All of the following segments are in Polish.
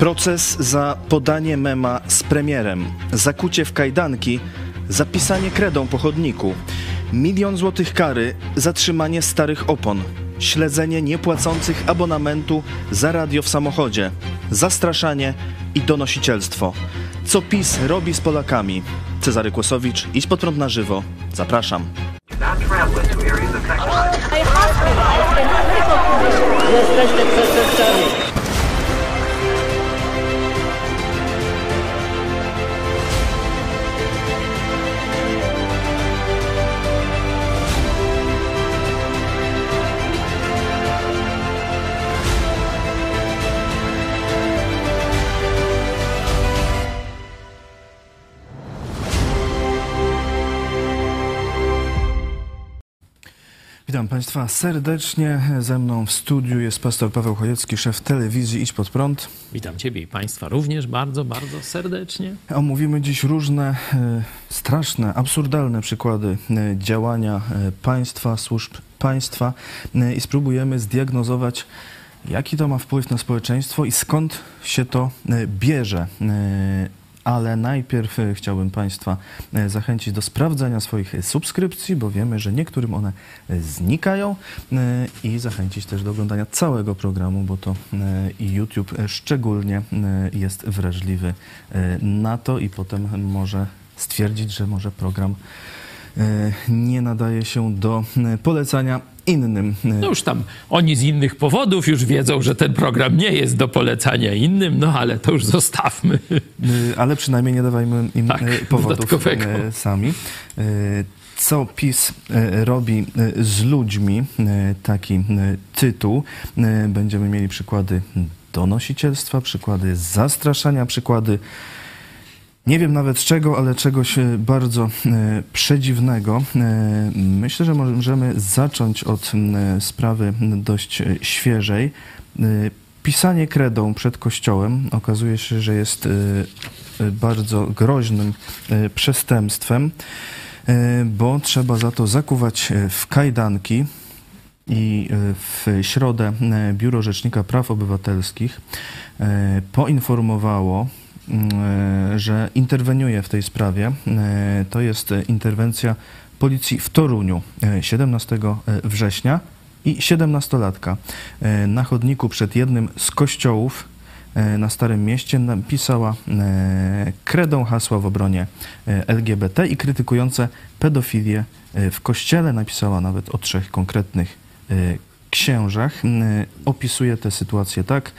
Proces za podanie mema z premierem, zakucie w kajdanki, zapisanie kredą po chodniku, 1 000 000 złotych kary, zatrzymanie starych opon, śledzenie niepłacących abonamentu za radio w samochodzie, zastraszanie i donosicielstwo. Co PiS robi z Polakami? Cezary Kłosowicz, Idź Pod Prąd na żywo. Zapraszam. Jesteśmy przestępcami. Witam Państwa serdecznie. Ze mną w studiu jest pastor Paweł Chodziecki, szef telewizji Idź Pod Prąd. Witam Ciebie i Państwa również bardzo, bardzo serdecznie. Omówimy dziś różne straszne, absurdalne przykłady działania państwa, służb państwa i spróbujemy zdiagnozować, jaki to ma wpływ na społeczeństwo i skąd się to bierze. Ale najpierw chciałbym Państwa zachęcić do sprawdzania swoich subskrypcji, bo wiemy, że niektórym one znikają, i zachęcić też do oglądania całego programu, bo to YouTube szczególnie jest wrażliwy na to i potem może stwierdzić, że może program nie nadaje się do polecania innym. No już tam oni z innych powodów już wiedzą, że ten program nie jest do polecania innym, no ale to już zostawmy. Ale przynajmniej nie dawajmy im powodów sami. Co PiS robi z ludźmi? Taki tytuł. Będziemy mieli przykłady donosicielstwa, przykłady zastraszania, przykłady nie wiem nawet czego, ale czegoś bardzo przedziwnego. Myślę, że możemy zacząć od sprawy dość świeżej. Pisanie kredą przed kościołem okazuje się, że jest bardzo groźnym przestępstwem, bo trzeba za to zakuwać w kajdanki. I w środę Biuro Rzecznika Praw Obywatelskich poinformowało, że interweniuje w tej sprawie. To jest interwencja policji w Toruniu 17 września i 17-latka na chodniku przed jednym z kościołów na Starym Mieście napisała kredą hasła w obronie LGBT i krytykujące pedofilię w kościele. Napisała nawet o 3 konkretnych księżach. Opisuje tę sytuację tak: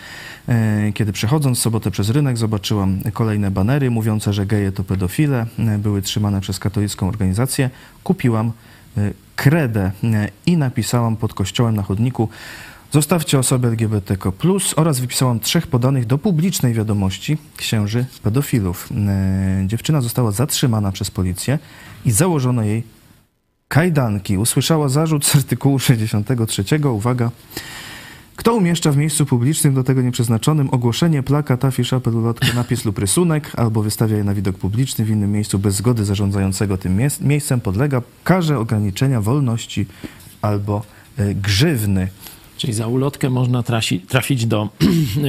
kiedy przechodząc w sobotę przez rynek zobaczyłam kolejne banery mówiące, że geje to pedofile, były trzymane przez katolicką organizację, kupiłam kredę i napisałam pod kościołem na chodniku „Zostawcie osoby LGBTQ+” oraz wypisałam 3 podanych do publicznej wiadomości księży pedofilów. Dziewczyna została zatrzymana przez policję i założono jej kajdanki. Usłyszała zarzut z artykułu 63, uwaga: kto umieszcza w miejscu publicznym do tego nieprzeznaczonym ogłoszenie, plakat, afisz, apel, ulotkę, napis lub rysunek, albo wystawia je na widok publiczny w innym miejscu bez zgody zarządzającego tym miejscem, podlega karze ograniczenia wolności albo grzywny. Czyli za ulotkę można trafić do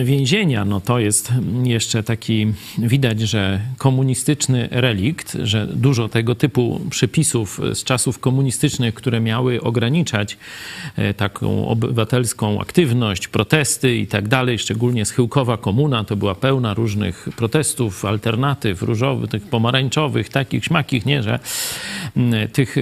więzienia. No to jest jeszcze taki, widać, że komunistyczny relikt, że dużo tego typu przepisów z czasów komunistycznych, które miały ograniczać taką obywatelską aktywność, protesty i tak dalej, szczególnie schyłkowa komuna, to była pełna różnych protestów, alternatyw różowych, tych pomarańczowych, takich, śmakich, nie, że tych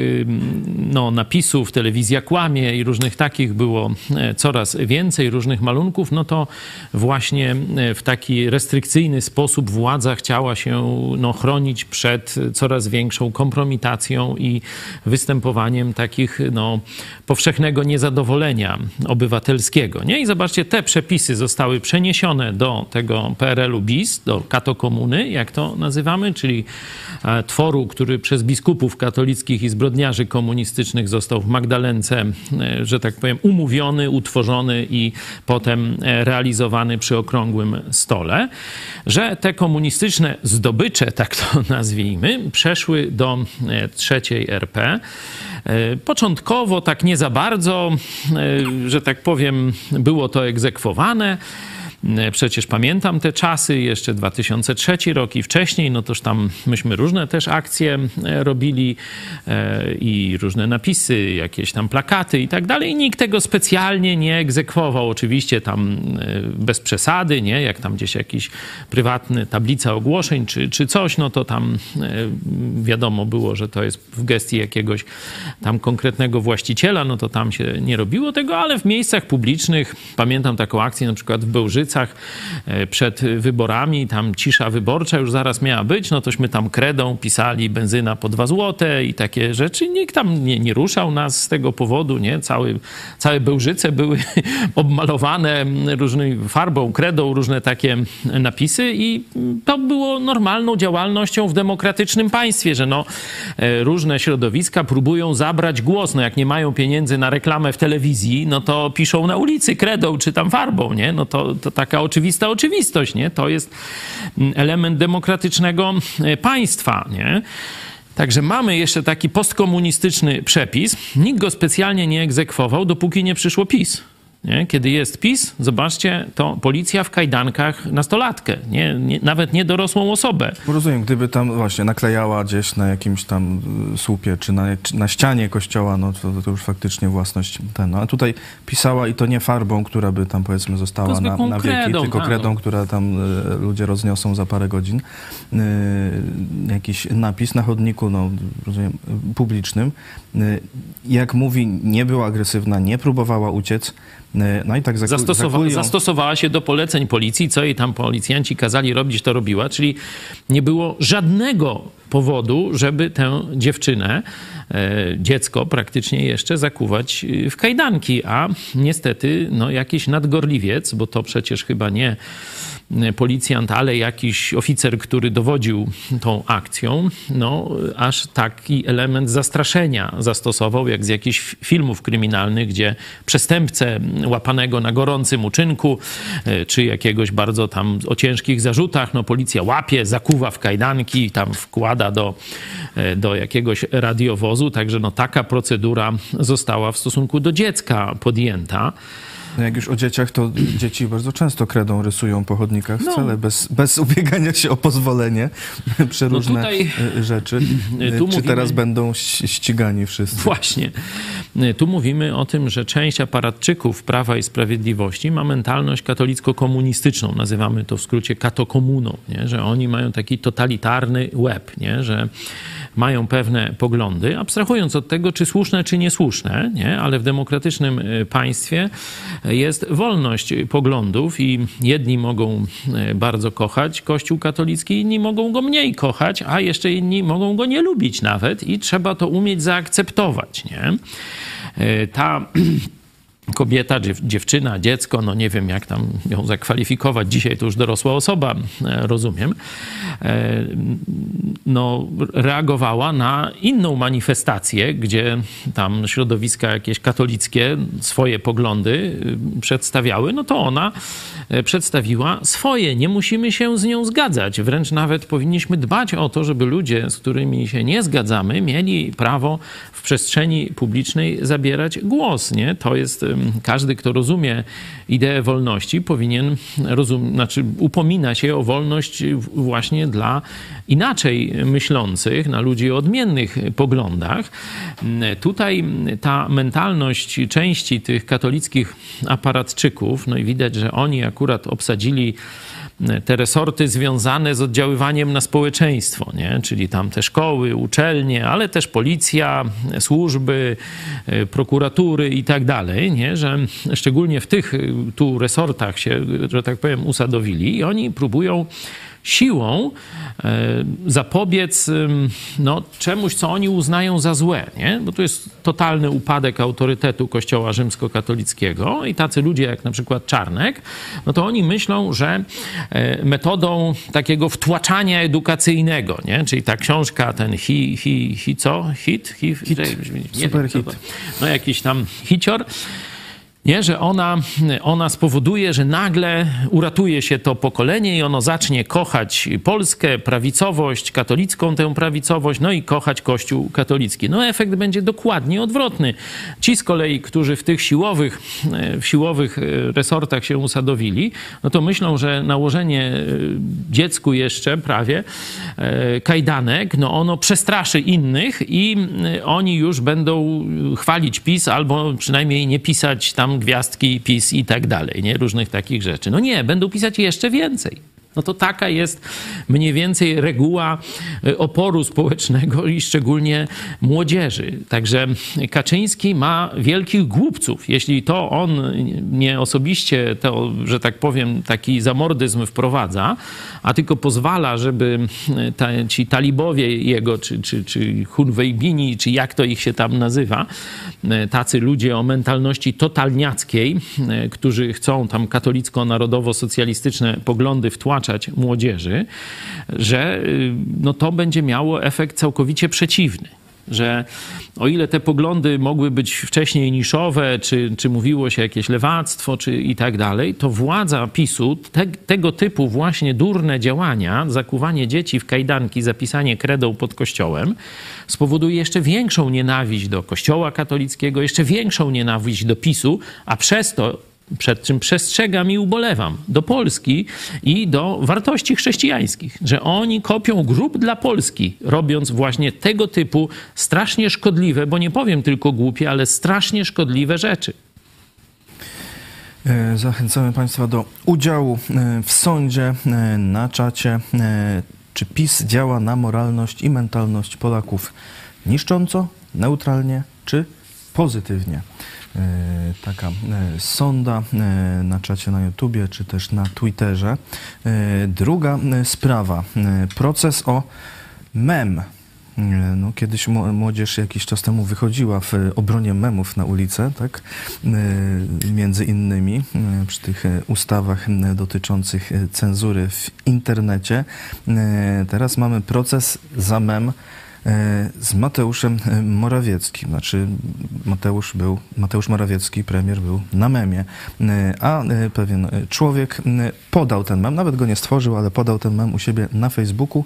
no, napisów, telewizja kłamie i różnych takich było coraz więcej, różnych malunków, no to właśnie w taki restrykcyjny sposób władza chciała się no, chronić przed coraz większą kompromitacją i występowaniem takich no, powszechnego niezadowolenia obywatelskiego. Nie? I zobaczcie, te przepisy zostały przeniesione do tego PRL-u bis, do katokomuny, jak to nazywamy, czyli tworu, który przez biskupów katolickich i zbrodniarzy komunistycznych został w Magdalence, że tak powiem, umówiony, utworzony i potem realizowany przy okrągłym stole, że te komunistyczne zdobycze, tak to nazwijmy, przeszły do III RP. Początkowo tak nie za bardzo, że tak powiem, było to egzekwowane. Przecież pamiętam te czasy, jeszcze 2003 rok i wcześniej, no toż tam myśmy różne też akcje robili i różne napisy, jakieś tam plakaty i tak dalej. Nikt tego specjalnie nie egzekwował. Oczywiście tam bez przesady, nie? Jak tam gdzieś jakiś prywatny tablica ogłoszeń czy coś, no to tam wiadomo było, że to jest w gestii jakiegoś tam konkretnego właściciela, no to tam się nie robiło tego, ale w miejscach publicznych, pamiętam taką akcję na przykład w Bełżycach przed wyborami, tam cisza wyborcza już zaraz miała być, no tośmy tam kredą pisali benzyna po 2 zł i takie rzeczy. Nikt tam nie ruszał nas z tego powodu, nie? Całe Bełżyce były obmalowane różną farbą, kredą, różne takie napisy i to było normalną działalnością w demokratycznym państwie, że no różne środowiska próbują zabrać głos. No jak nie mają pieniędzy na reklamę w telewizji, no to piszą na ulicy kredą czy tam farbą, nie? No to taka oczywista oczywistość, nie? To jest element demokratycznego państwa, nie? Także mamy jeszcze taki postkomunistyczny przepis. Nikt go specjalnie nie egzekwował, dopóki nie przyszło PiS. Nie? Kiedy jest PiS, zobaczcie, to policja w kajdankach nastolatkę, nawet nie dorosłą osobę. Rozumiem, gdyby tam właśnie naklejała gdzieś na jakimś tam słupie czy na ścianie kościoła, no to już faktycznie własność ten. No, a tutaj pisała i to nie farbą, która by tam powiedzmy została na wieki, kredą, tylko kredą, która tam ludzie rozniosą za parę godzin. Jakiś napis na chodniku, no rozumiem, publicznym. Jak mówi, nie była agresywna, nie próbowała uciec. No i tak zastosowała się do poleceń policji, co jej tam policjanci kazali robić, to robiła, czyli nie było żadnego powodu, żeby tę dziewczynę, dziecko praktycznie jeszcze, zakuwać w kajdanki, a niestety no, jakiś nadgorliwiec, bo to przecież chyba nie policjant, ale jakiś oficer, który dowodził tą akcją, no aż taki element zastraszenia zastosował, jak z jakichś filmów kryminalnych, gdzie przestępcę łapanego na gorącym uczynku, czy jakiegoś bardzo tam o ciężkich zarzutach, no policja łapie, zakuwa w kajdanki, tam wkłada do jakiegoś radiowozu, także no taka procedura została w stosunku do dziecka podjęta. No jak już o dzieciach, to dzieci bardzo często kredą rysują po chodnikach wcale bez ubiegania się o pozwolenie przeróżne rzeczy. Czy teraz będą ścigani wszyscy? Właśnie. Tu mówimy o tym, że część aparatczyków Prawa i Sprawiedliwości ma mentalność katolicko-komunistyczną. Nazywamy to w skrócie katokomuną, nie? Że oni mają taki totalitarny łeb, nie? Że mają pewne poglądy, abstrahując od tego, czy słuszne, czy niesłuszne, nie? Ale w demokratycznym państwie jest wolność poglądów i jedni mogą bardzo kochać Kościół katolicki, inni mogą go mniej kochać, a jeszcze inni mogą go nie lubić nawet i trzeba to umieć zaakceptować, nie? Ta kobieta, dziewczyna, dziecko, no nie wiem jak tam ją zakwalifikować, dzisiaj to już dorosła osoba, rozumiem, no reagowała na inną manifestację, gdzie tam środowiska jakieś katolickie swoje poglądy przedstawiały, no to ona przedstawiła swoje. Nie musimy się z nią zgadzać, wręcz nawet powinniśmy dbać o to, żeby ludzie, z którymi się nie zgadzamy, mieli prawo w przestrzeni publicznej zabierać głos, nie? To jest każdy, kto rozumie ideę wolności, powinien upomina się o wolność właśnie dla inaczej myślących, na ludzi o odmiennych poglądach. Tutaj ta mentalność części tych katolickich aparatczyków, no i widać, że oni akurat obsadzili te resorty związane z oddziaływaniem na społeczeństwo, nie? Czyli tam te szkoły, uczelnie, ale też policja, służby, prokuratury i tak dalej, nie? Że szczególnie w tych tu resortach się, że tak powiem, usadowili i oni próbują siłą zapobiec no, czemuś, co oni uznają za złe, nie? Bo tu jest totalny upadek autorytetu Kościoła rzymskokatolickiego i tacy ludzie jak na przykład Czarnek, no to oni myślą, że metodą takiego wtłaczania edukacyjnego, nie? Czyli ta książka, ten hit, super hit, no jakiś tam hicior, Nie, że ona spowoduje, że nagle uratuje się to pokolenie i ono zacznie kochać Polskę, prawicowość, katolicką tę prawicowość, no i kochać Kościół katolicki. No efekt będzie dokładnie odwrotny. Ci z kolei, którzy w tych siłowych resortach się usadowili, no to myślą, że nałożenie dziecku jeszcze prawie kajdanek, no ono przestraszy innych i oni już będą chwalić PiS albo przynajmniej nie pisać tam gwiazdki, PiS i tak dalej, nie? Różnych takich rzeczy. No nie, będą pisać jeszcze więcej. No to taka jest mniej więcej reguła oporu społecznego i szczególnie młodzieży. Także Kaczyński ma wielkich głupców. Jeśli to on nie osobiście, to, że tak powiem, taki zamordyzm wprowadza, a tylko pozwala, żeby ci talibowie jego, czy Hunwejbini, czy jak to ich się tam nazywa, tacy ludzie o mentalności totalniackiej, którzy chcą tam katolicko-narodowo-socjalistyczne poglądy wtłaczać młodzieży, że no to będzie miało efekt całkowicie przeciwny. Że o ile te poglądy mogły być wcześniej niszowe, czy mówiło się jakieś lewactwo, czy i tak dalej, to władza PiS-u tego typu właśnie durne działania, zakuwanie dzieci w kajdanki, zapisanie kredą pod kościołem, spowoduje jeszcze większą nienawiść do Kościoła katolickiego, jeszcze większą nienawiść do PiS-u, a przez to, przed czym przestrzegam i ubolewam, do Polski i do wartości chrześcijańskich, że oni kopią grób dla Polski, robiąc właśnie tego typu strasznie szkodliwe, bo nie powiem tylko głupie, ale strasznie szkodliwe rzeczy. Zachęcamy Państwa do udziału w sądzie na czacie. Czy PiS działa na moralność i mentalność Polaków niszcząco, neutralnie czy pozytywnie? Taka sonda na czacie na YouTubie, czy też na Twitterze. Druga sprawa. Proces o mem. No, kiedyś młodzież jakiś czas temu wychodziła w obronie memów na ulicę, tak? Między innymi przy tych ustawach dotyczących cenzury w internecie. Teraz mamy proces za mem z Mateuszem Morawieckim. Znaczy Mateusz Morawiecki, premier, był na memie, a pewien człowiek podał ten mem, nawet go nie stworzył, ale podał ten mem u siebie na Facebooku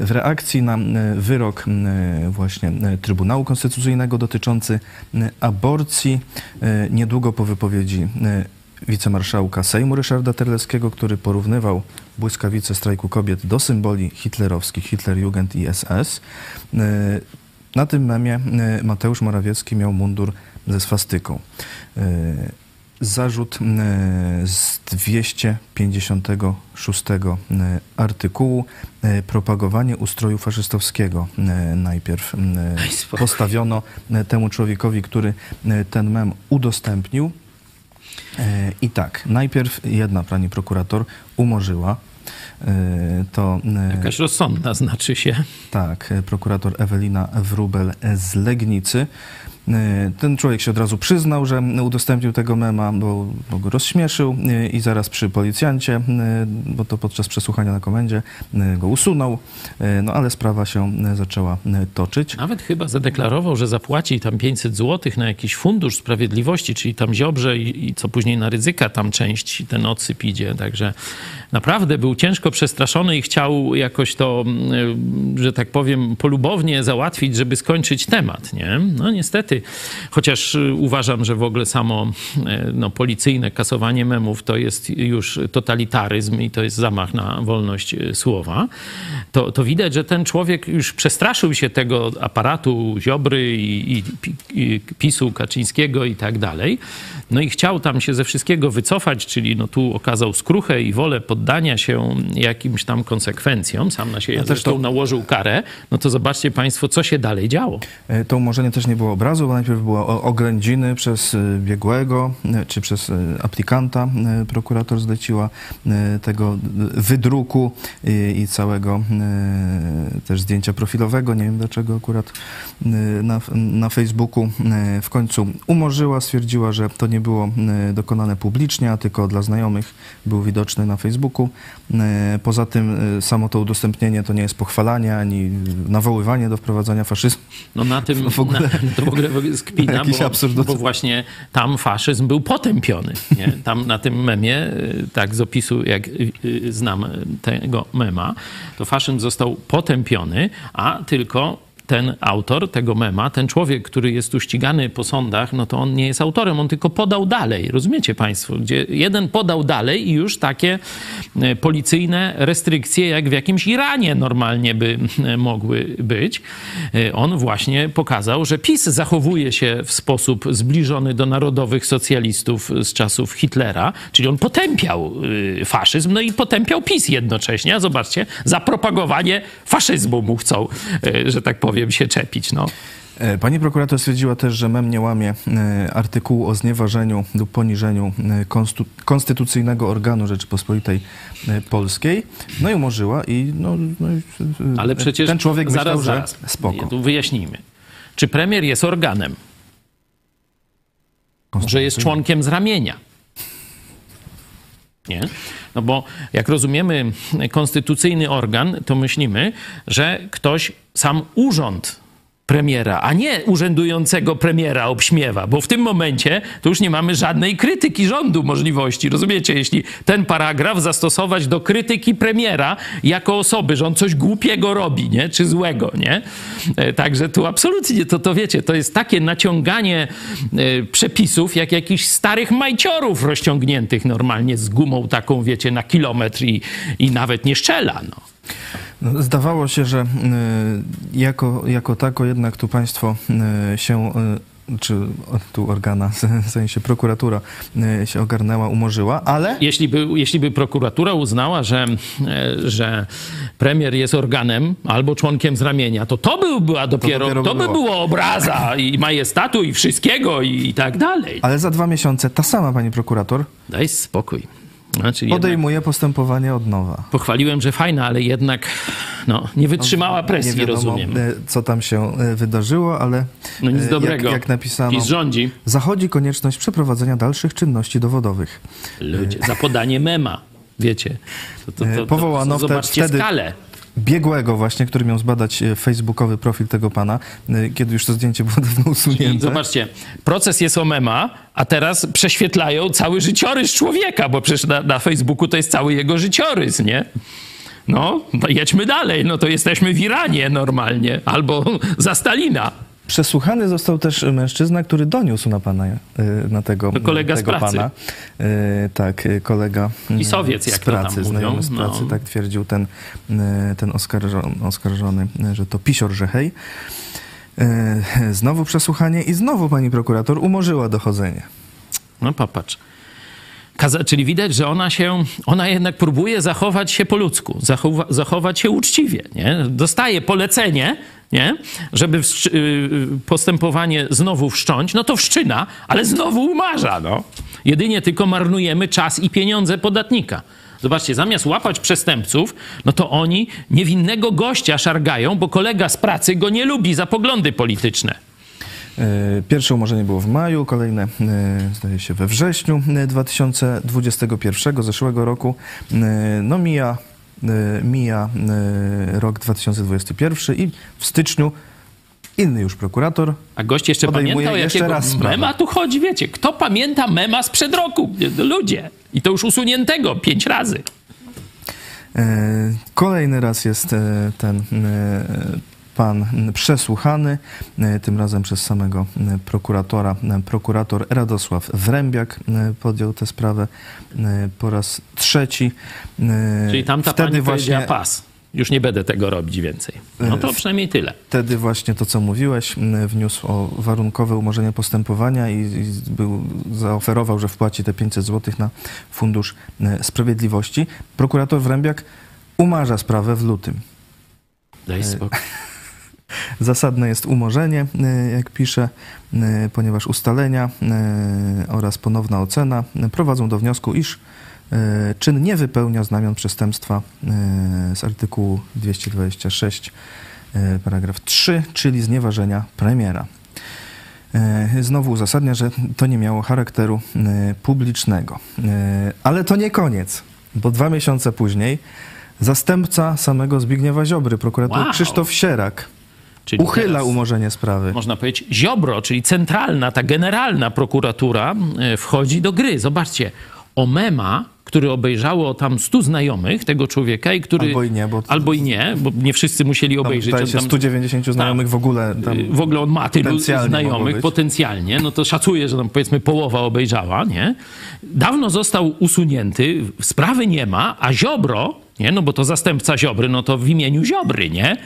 w reakcji na wyrok właśnie Trybunału Konstytucyjnego dotyczący aborcji niedługo po wypowiedzi wicemarszałka Sejmu Ryszarda Terleckiego, który porównywał błyskawice strajku kobiet do symboli hitlerowskich, Hitlerjugend i SS. Na tym memie Mateusz Morawiecki miał mundur ze swastyką. Zarzut z 256 artykułu, propagowanie ustroju faszystowskiego. Najpierw postawiono temu człowiekowi, który ten mem udostępnił. I tak, najpierw jedna pani prokurator umorzyła to... Jakaś rozsądna, znaczy się. Tak, prokurator Ewelina Wróbel z Legnicy. Ten człowiek się od razu przyznał, że udostępnił tego mema, bo go rozśmieszył i zaraz przy policjancie, bo to podczas przesłuchania na komendzie, go usunął, no ale sprawa się zaczęła toczyć. Nawet chyba zadeklarował, że zapłaci tam 500 zł na jakiś fundusz sprawiedliwości, czyli tam Ziobrze i co później na Rydzyka tam część, ten odsyp idzie, także naprawdę był ciężko przestraszony i chciał jakoś to, że tak powiem, polubownie załatwić, żeby skończyć temat, nie? No niestety, chociaż uważam, że w ogóle samo policyjne kasowanie memów to jest już totalitaryzm i to jest zamach na wolność słowa, to widać, że ten człowiek już przestraszył się tego aparatu Ziobry i PiS-u Kaczyńskiego i tak dalej. No i chciał tam się ze wszystkiego wycofać, czyli no tu okazał skruchę i wolę poddania się jakimś tam konsekwencjom. Sam na siebie zresztą nałożył karę. No to zobaczcie Państwo, co się dalej działo. To umorzenie też nie było obrazu, bo najpierw było oględziny przez biegłego, czy przez aplikanta. Prokurator zleciła tego wydruku i całego też zdjęcia profilowego. Nie wiem dlaczego akurat na Facebooku. W końcu umorzyła, stwierdziła, że to nie było dokonane publicznie, a tylko dla znajomych był widoczny na Facebooku. Poza tym samo to udostępnienie to nie jest pochwalanie, ani nawoływanie do wprowadzania faszyzmu. No na tym w ogóle skpina, bo właśnie tam faszyzm był potępiony. Nie? Tam na tym memie, tak z opisu, jak znam tego mema, to faszyzm został potępiony, a tylko ten autor tego mema, ten człowiek, który jest tu ścigany po sądach, no to on nie jest autorem, on tylko podał dalej. Rozumiecie państwo? Gdzie jeden podał dalej i już takie policyjne restrykcje, jak w jakimś Iranie normalnie by mogły być. On właśnie pokazał, że PiS zachowuje się w sposób zbliżony do narodowych socjalistów z czasów Hitlera, czyli on potępiał faszyzm, no i potępiał PiS jednocześnie. A zobaczcie, za propagowanie faszyzmu mu chcą, że tak powiem, się czepić, no. Pani prokurator stwierdziła też, że mem nie łamie artykułu o znieważeniu lub poniżeniu konstytucyjnego organu Rzeczypospolitej Polskiej. No i umorzyła i ale przecież ten człowiek myślał, że spoko. Tu wyjaśnijmy. Czy premier jest organem? Że jest członkiem z ramienia? Nie? No bo jak rozumiemy konstytucyjny organ, to myślimy, że ktoś sam urząd premiera, a nie urzędującego premiera obśmiewa, bo w tym momencie to już nie mamy żadnej krytyki rządu możliwości. Rozumiecie? Jeśli ten paragraf zastosować do krytyki premiera jako osoby, że on coś głupiego robi, nie? Czy złego, nie? Także tu absolutnie, to wiecie, to jest takie naciąganie przepisów, jak jakichś starych majciorów rozciągniętych normalnie z gumą taką, wiecie, na kilometr i nawet nie szczela, no. Zdawało się, że jako tako jednak tu państwo się, czy tu organa, w sensie prokuratura się ogarnęła, umorzyła, ale... Jeśli by prokuratura uznała, że premier jest organem albo członkiem z ramienia, to by była obraza i majestatu i wszystkiego i tak dalej. Ale za 2 miesiące ta sama pani prokurator... Daj spokój. Znaczy podejmuje postępowanie od nowa. Pochwaliłem, że fajna, ale jednak nie wytrzymała presji, nie wiadomo, rozumiem. Co tam się wydarzyło, ale nic dobrego. Jak napisano, PiS rządzi. Zachodzi konieczność przeprowadzenia dalszych czynności dowodowych. Ludzie, za podanie mema, wiecie. Powołano wtedy skalę. Biegłego właśnie, który miał zbadać facebookowy profil tego pana, kiedy już to zdjęcie było dawno usunięte. Czyli zobaczcie, proces jest o mema, a teraz prześwietlają cały życiorys człowieka, bo przecież na Facebooku to jest cały jego życiorys, nie? No jedźmy dalej, to jesteśmy w Iranie normalnie, albo za Stalina. Przesłuchany został też mężczyzna, który doniósł na pana, na tego pana. Kolega z pracy. Pana. Tak, kolega Pisowiec, jak pracy, to tam mówią. Z pracy, tak twierdził ten oskarżony, że to pisior, że hej. Znowu przesłuchanie i znowu pani prokurator umorzyła dochodzenie. No popatrz. Czyli widać, że ona jednak próbuje zachować się po ludzku, zachować się uczciwie, nie? Dostaje polecenie, nie? Żeby postępowanie znowu wszcząć, to wszczyna, ale znowu umarza, Jedynie tylko marnujemy czas i pieniądze podatnika. Zobaczcie, zamiast łapać przestępców, to oni niewinnego gościa szargają, bo kolega z pracy go nie lubi za poglądy polityczne. Pierwsze umorzenie było w maju, kolejne zdaje się we wrześniu 2021 zeszłego roku. Mija rok 2021 i w styczniu inny już prokurator. A gość jeszcze pamięta, o jakiego mema tu chodzi, wiecie. Kto pamięta mema sprzed roku? Ludzie. I to już usuniętego 5 razy. Kolejny raz jest ten... pan przesłuchany, tym razem przez samego prokuratora. Prokurator Radosław Wrębiak podjął tę sprawę po raz 3. Czyli tamta pani powiedziała pas. Już nie będę tego robić więcej. To przynajmniej tyle. Wtedy właśnie to, co mówiłeś, wniósł o warunkowe umorzenie postępowania i zaoferował, że wpłaci te 500 zł na Fundusz Sprawiedliwości. Prokurator Wrębiak umarza sprawę w lutym. Daj spokój. Zasadne jest umorzenie, jak pisze, ponieważ ustalenia oraz ponowna ocena prowadzą do wniosku, iż czyn nie wypełnia znamion przestępstwa z artykułu 226 paragraf 3, czyli znieważenia premiera. Znowu uzasadnia, że to nie miało charakteru publicznego. Ale to nie koniec, bo 2 miesiące później zastępca samego Zbigniewa Ziobry, prokurator Krzysztof Sierak, Czyli uchyla umorzenie sprawy. Można powiedzieć Ziobro, czyli centralna, ta generalna prokuratura wchodzi do gry. Zobaczcie, o mema, który obejrzało tam 100 znajomych tego człowieka i który... Albo i nie, bo nie wszyscy musieli obejrzeć. Tam, 190 znajomych w ogóle... w ogóle on ma tylu znajomych potencjalnie. No to szacuję, że tam powiedzmy połowa obejrzała, nie? Dawno został usunięty, sprawy nie ma, a Ziobro, nie? No bo to zastępca Ziobry, no to w imieniu Ziobry, nie?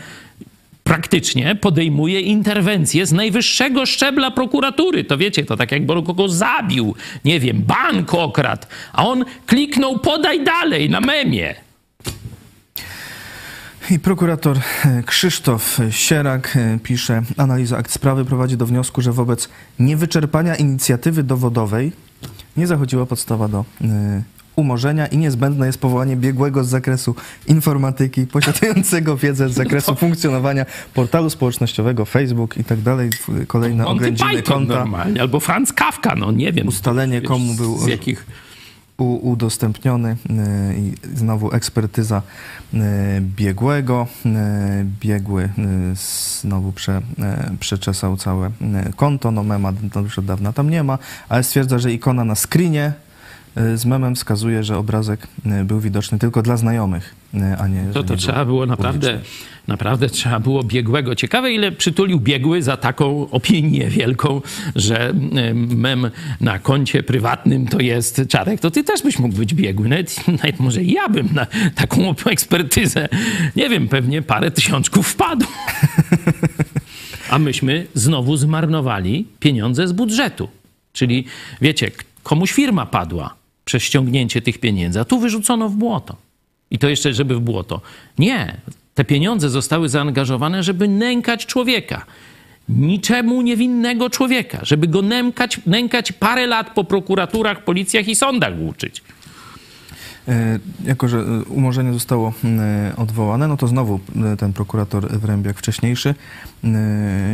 Praktycznie podejmuje interwencję z najwyższego szczebla prokuratury. To wiecie, to tak jakby kogo zabił, nie wiem, bank okradł, a on kliknął podaj dalej na memie. I prokurator Krzysztof Sierak pisze, analiza akt sprawy prowadzi do wniosku, że wobec niewyczerpania inicjatywy dowodowej nie zachodziła podstawa do umorzenia i niezbędne jest powołanie biegłego z zakresu informatyki, posiadającego wiedzę z zakresu funkcjonowania portalu społecznościowego, Facebook i tak dalej, kolejne oględziny konta. Normalnie. Albo Franz Kafka, no nie wiem. Ustalenie wiesz, komu był z jakich... udostępniony i znowu ekspertyza biegłego. Biegły znowu przeczesał całe konto, no mema to już od dawna tam nie ma, ale stwierdza, że ikona na screenie z memem wskazuje, że obrazek był widoczny tylko dla znajomych, a nie... To trzeba było naprawdę trzeba było biegłego. Ciekawe, ile przytulił biegły za taką opinię wielką, że mem na koncie prywatnym to jest Czarek. To ty też byś mógł być biegły. Nawet może ja bym na taką ekspertyzę, nie wiem, pewnie parę tysiączków wpadł. A myśmy znowu zmarnowali pieniądze z budżetu. Czyli wiecie... Komuś firma padła przez ściągnięcie tych pieniędzy, a tu wyrzucono w błoto. I to jeszcze, żeby w błoto. Nie, te pieniądze zostały zaangażowane, żeby nękać człowieka. Niczemu niewinnego człowieka. Żeby go nękać parę lat po prokuraturach, policjach i sądach włóczyć. Jako, że umorzenie zostało odwołane, no to znowu ten prokurator Wrębiak wcześniejszy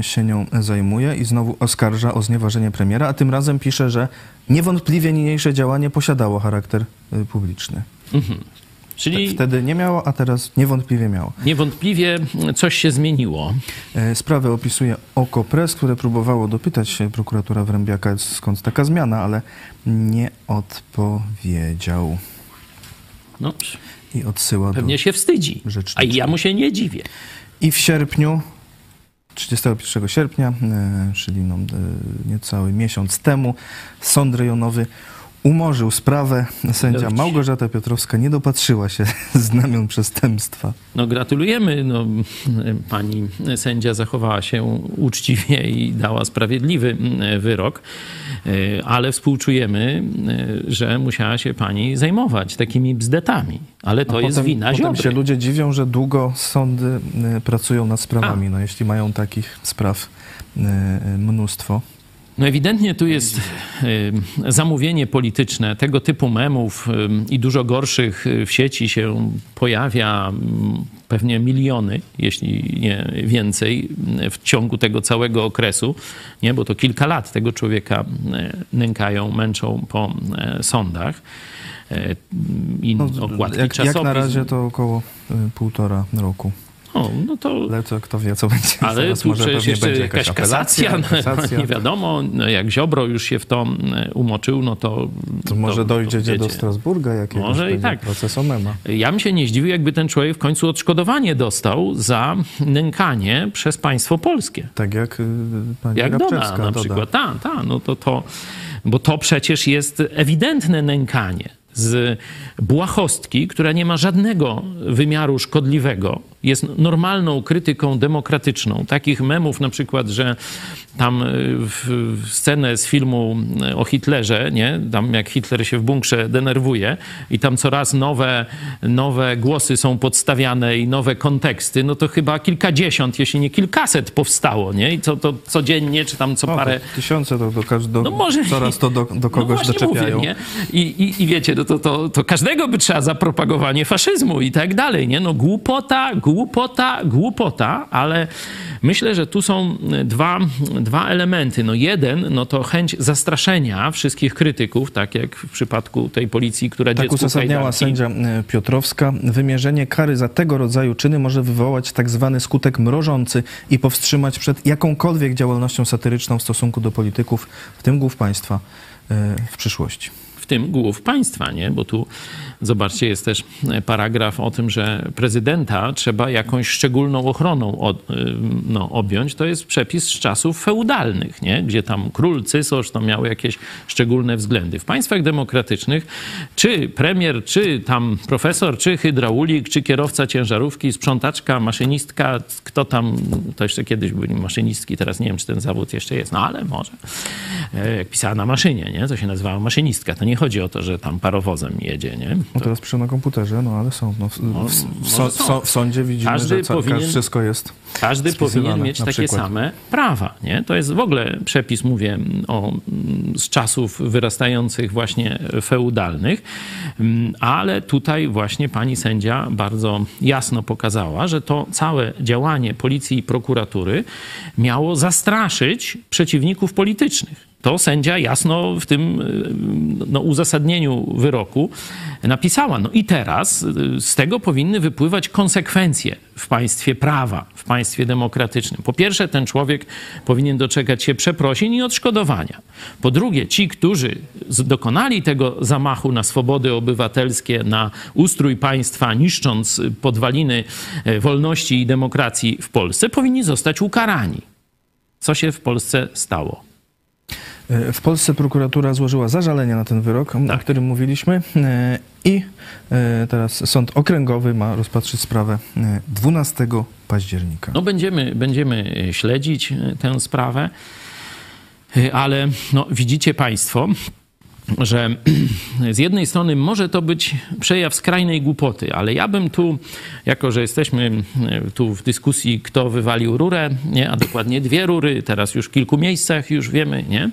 się nią zajmuje i znowu oskarża o znieważenie premiera, a tym razem pisze, że niewątpliwie niniejsze działanie posiadało charakter publiczny. Mhm. Czyli... Wtedy nie miało, a teraz niewątpliwie miało. Niewątpliwie coś się zmieniło. Sprawę opisuje OKO Press, które próbowało dopytać prokuratora Wrębiaka, skąd taka zmiana, ale nie odpowiedział. No, i odsyła pewnie się wstydzi, a ja mu się nie dziwię. I w sierpniu, 31 sierpnia, czyli no, niecały miesiąc temu, Sąd Rejonowy umorzył sprawę. Sędzia Małgorzata Piotrowska nie dopatrzyła się znamion przestępstwa. No gratulujemy. No, pani sędzia zachowała się uczciwie i dała sprawiedliwy wyrok, ale współczujemy, że musiała się pani zajmować takimi bzdetami. Ale to jest wina Ziobry. Potem się ludzie dziwią, że długo sądy pracują nad sprawami, no, jeśli mają takich spraw mnóstwo. No ewidentnie tu jest zamówienie polityczne. Tego typu memów i dużo gorszych w sieci się pojawia pewnie miliony, jeśli nie więcej, w ciągu tego całego okresu, nie? Bo to kilka lat tego człowieka nękają, męczą po sądach. I no, okładki czasopism. Jak na razie to około 1,5 roku. O, no to... Ale to kto wie, co będzie. Ale tu może przecież jeszcze będzie jakaś kasacja. Nie wiadomo, no jak Ziobro już się w to umoczył, no to może dojdzie do Strasburga jakiegoś. Może i tak. Proces o mema. Ja bym się nie zdziwił, jakby ten człowiek w końcu odszkodowanie dostał za nękanie przez państwo polskie. Tak jak pani jak Doda na przykład. Bo to przecież jest ewidentne nękanie z błahostki, która nie ma żadnego wymiaru szkodliwego, jest normalną krytyką demokratyczną. Takich memów na przykład, że tam w scenę z filmu o Hitlerze, nie? Tam jak Hitler się w bunkrze denerwuje i tam coraz nowe głosy są podstawiane i nowe konteksty, no to chyba kilkadziesiąt, jeśli nie kilkaset powstało, nie? I to codziennie, czy tam co parę... Tysiące do kogoś doczepiają. Mówię, nie? I wiecie, to każdego by trzeba za propagowanie faszyzmu i tak dalej, nie? No głupota Głupota, ale myślę, że tu są dwa elementy. No jeden, no to chęć zastraszenia wszystkich krytyków, tak jak w przypadku tej policji, która dziecku kajdanki. Tak uzasadniała sędzia Piotrowska. Wymierzenie kary za tego rodzaju czyny może wywołać tak zwany skutek mrożący i powstrzymać przed jakąkolwiek działalnością satyryczną w stosunku do polityków, w tym głów państwa, w przyszłości. Tym głów państwa, nie? Bo tu, zobaczcie, jest też paragraf o tym, że prezydenta trzeba jakąś szczególną ochroną objąć. To jest przepis z czasów feudalnych, nie? Gdzie tam król, cesarz to miały jakieś szczególne względy. W państwach demokratycznych czy premier, czy tam profesor, czy hydraulik, czy kierowca ciężarówki, sprzątaczka, maszynistka, kto tam, to jeszcze kiedyś byli maszynistki, teraz nie wiem, czy ten zawód jeszcze jest, no ale może. Jak pisała na maszynie, nie? To się nazywała maszynistka. To nie chodzi o to, że tam parowozem jedzie, nie? To... No teraz piszą na komputerze, no ale są. No, w sądzie widzimy, każdy że wszystko jest każdy powinien mieć takie same prawa, nie? To jest w ogóle przepis, mówię, z czasów wyrastających właśnie feudalnych, ale tutaj właśnie pani sędzia bardzo jasno pokazała, że to całe działanie policji i prokuratury miało zastraszyć przeciwników politycznych. To sędzia jasno w tym uzasadnieniu wyroku napisała. No i teraz z tego powinny wypływać konsekwencje w państwie prawa, w państwie demokratycznym. Po pierwsze, ten człowiek powinien doczekać się przeprosin i odszkodowania. Po drugie, ci, którzy dokonali tego zamachu na swobody obywatelskie, na ustrój państwa, niszcząc podwaliny wolności i demokracji w Polsce, powinni zostać ukarani. Co się w Polsce stało? W Polsce prokuratura złożyła zażalenie na ten wyrok, tak, o którym mówiliśmy, i teraz Sąd Okręgowy ma rozpatrzyć sprawę 12 października. No będziemy śledzić tę sprawę, ale no, widzicie państwo, że z jednej strony może to być przejaw skrajnej głupoty, ale ja bym tu, jako że jesteśmy tu w dyskusji, kto wywalił rurę, nie? A dokładnie dwie rury, teraz już w kilku miejscach już wiemy, nie?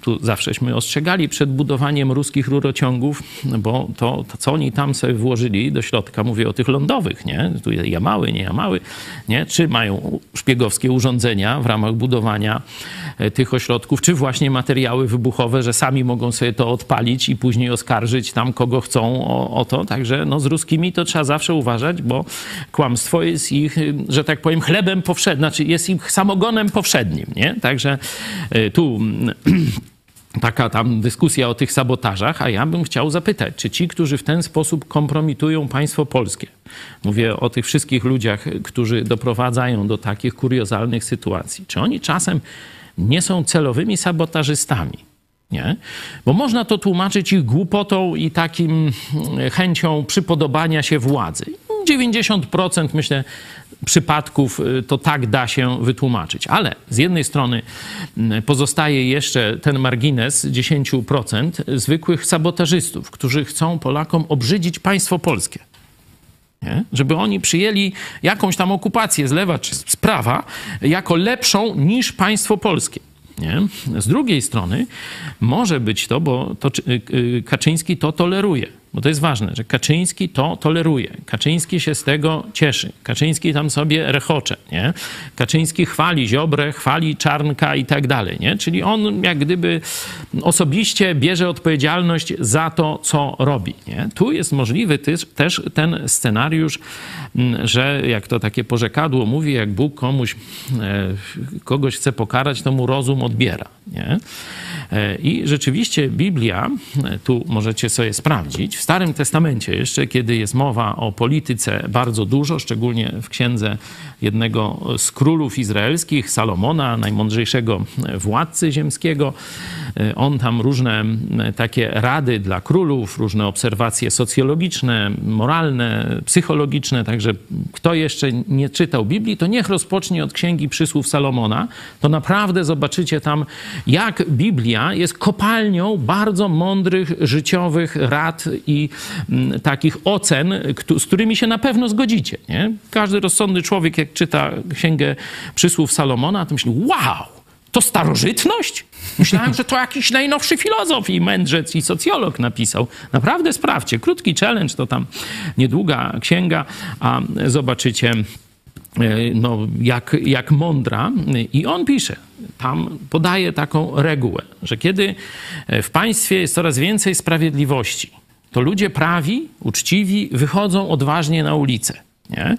Tu zawsześmy ostrzegali przed budowaniem ruskich rurociągów, bo to co oni tam sobie włożyli do środka, mówię o tych lądowych, nie? Tu jamały, nie jamały, nie? Czy mają szpiegowskie urządzenia w ramach budowania tych ośrodków, czy właśnie materiały wybuchowe, że sami mogą sobie to odpalić i później oskarżyć tam, kogo chcą o to. Także no, z ruskimi to trzeba zawsze uważać, bo kłamstwo jest ich, że tak powiem, chlebem powszednim, znaczy jest ich samogonem powszednim, nie? Także tu taka tam dyskusja o tych sabotażach, a ja bym chciał zapytać, czy ci, którzy w ten sposób kompromitują państwo polskie, mówię o tych wszystkich ludziach, którzy doprowadzają do takich kuriozalnych sytuacji, czy oni czasem nie są celowymi sabotażystami? Nie? Bo można to tłumaczyć ich głupotą i takim chęcią przypodobania się władzy. 90% myślę przypadków to tak da się wytłumaczyć. Ale z jednej strony pozostaje jeszcze ten margines 10% zwykłych sabotażystów, którzy chcą Polakom obrzydzić państwo polskie. Nie? Żeby oni przyjęli jakąś tam okupację z lewa czy z prawa jako lepszą niż państwo polskie. Nie? Z drugiej strony może być to, bo to, Kaczyński to toleruje, bo to jest ważne, że Kaczyński to toleruje, Kaczyński się z tego cieszy, Kaczyński tam sobie rechocze, nie? Kaczyński chwali Ziobrę, chwali Czarnka i tak dalej, nie? Czyli on jak gdyby osobiście bierze odpowiedzialność za to, co robi, nie? Tu jest możliwy też ten scenariusz, że jak to takie porzekadło mówi, jak Bóg kogoś chce pokarać, to mu rozum odbiera, nie? I rzeczywiście Biblia, tu możecie sobie sprawdzić, w Starym Testamencie jeszcze, kiedy jest mowa o polityce bardzo dużo, szczególnie w księdze jednego z królów izraelskich, Salomona, najmądrzejszego władcy ziemskiego. On tam różne takie rady dla królów, różne obserwacje socjologiczne, moralne, psychologiczne. Także kto jeszcze nie czytał Biblii, to niech rozpocznie od Księgi Przysłów Salomona. To naprawdę zobaczycie tam, jak Biblia jest kopalnią bardzo mądrych, życiowych rad i takich ocen, z którymi się na pewno zgodzicie, nie? Każdy rozsądny człowiek, jak czyta Księgę Przysłów Salomona, to myśli, wow, To starożytność? Myślałem, że to jakiś najnowszy filozof i mędrzec i socjolog napisał. Naprawdę sprawdźcie. Krótki challenge, to tam niedługa księga, a zobaczycie, no, jak mądra. I on pisze, tam podaje taką regułę, że kiedy w państwie jest coraz więcej sprawiedliwości, to ludzie prawi, uczciwi wychodzą odważnie na ulicę. Nie?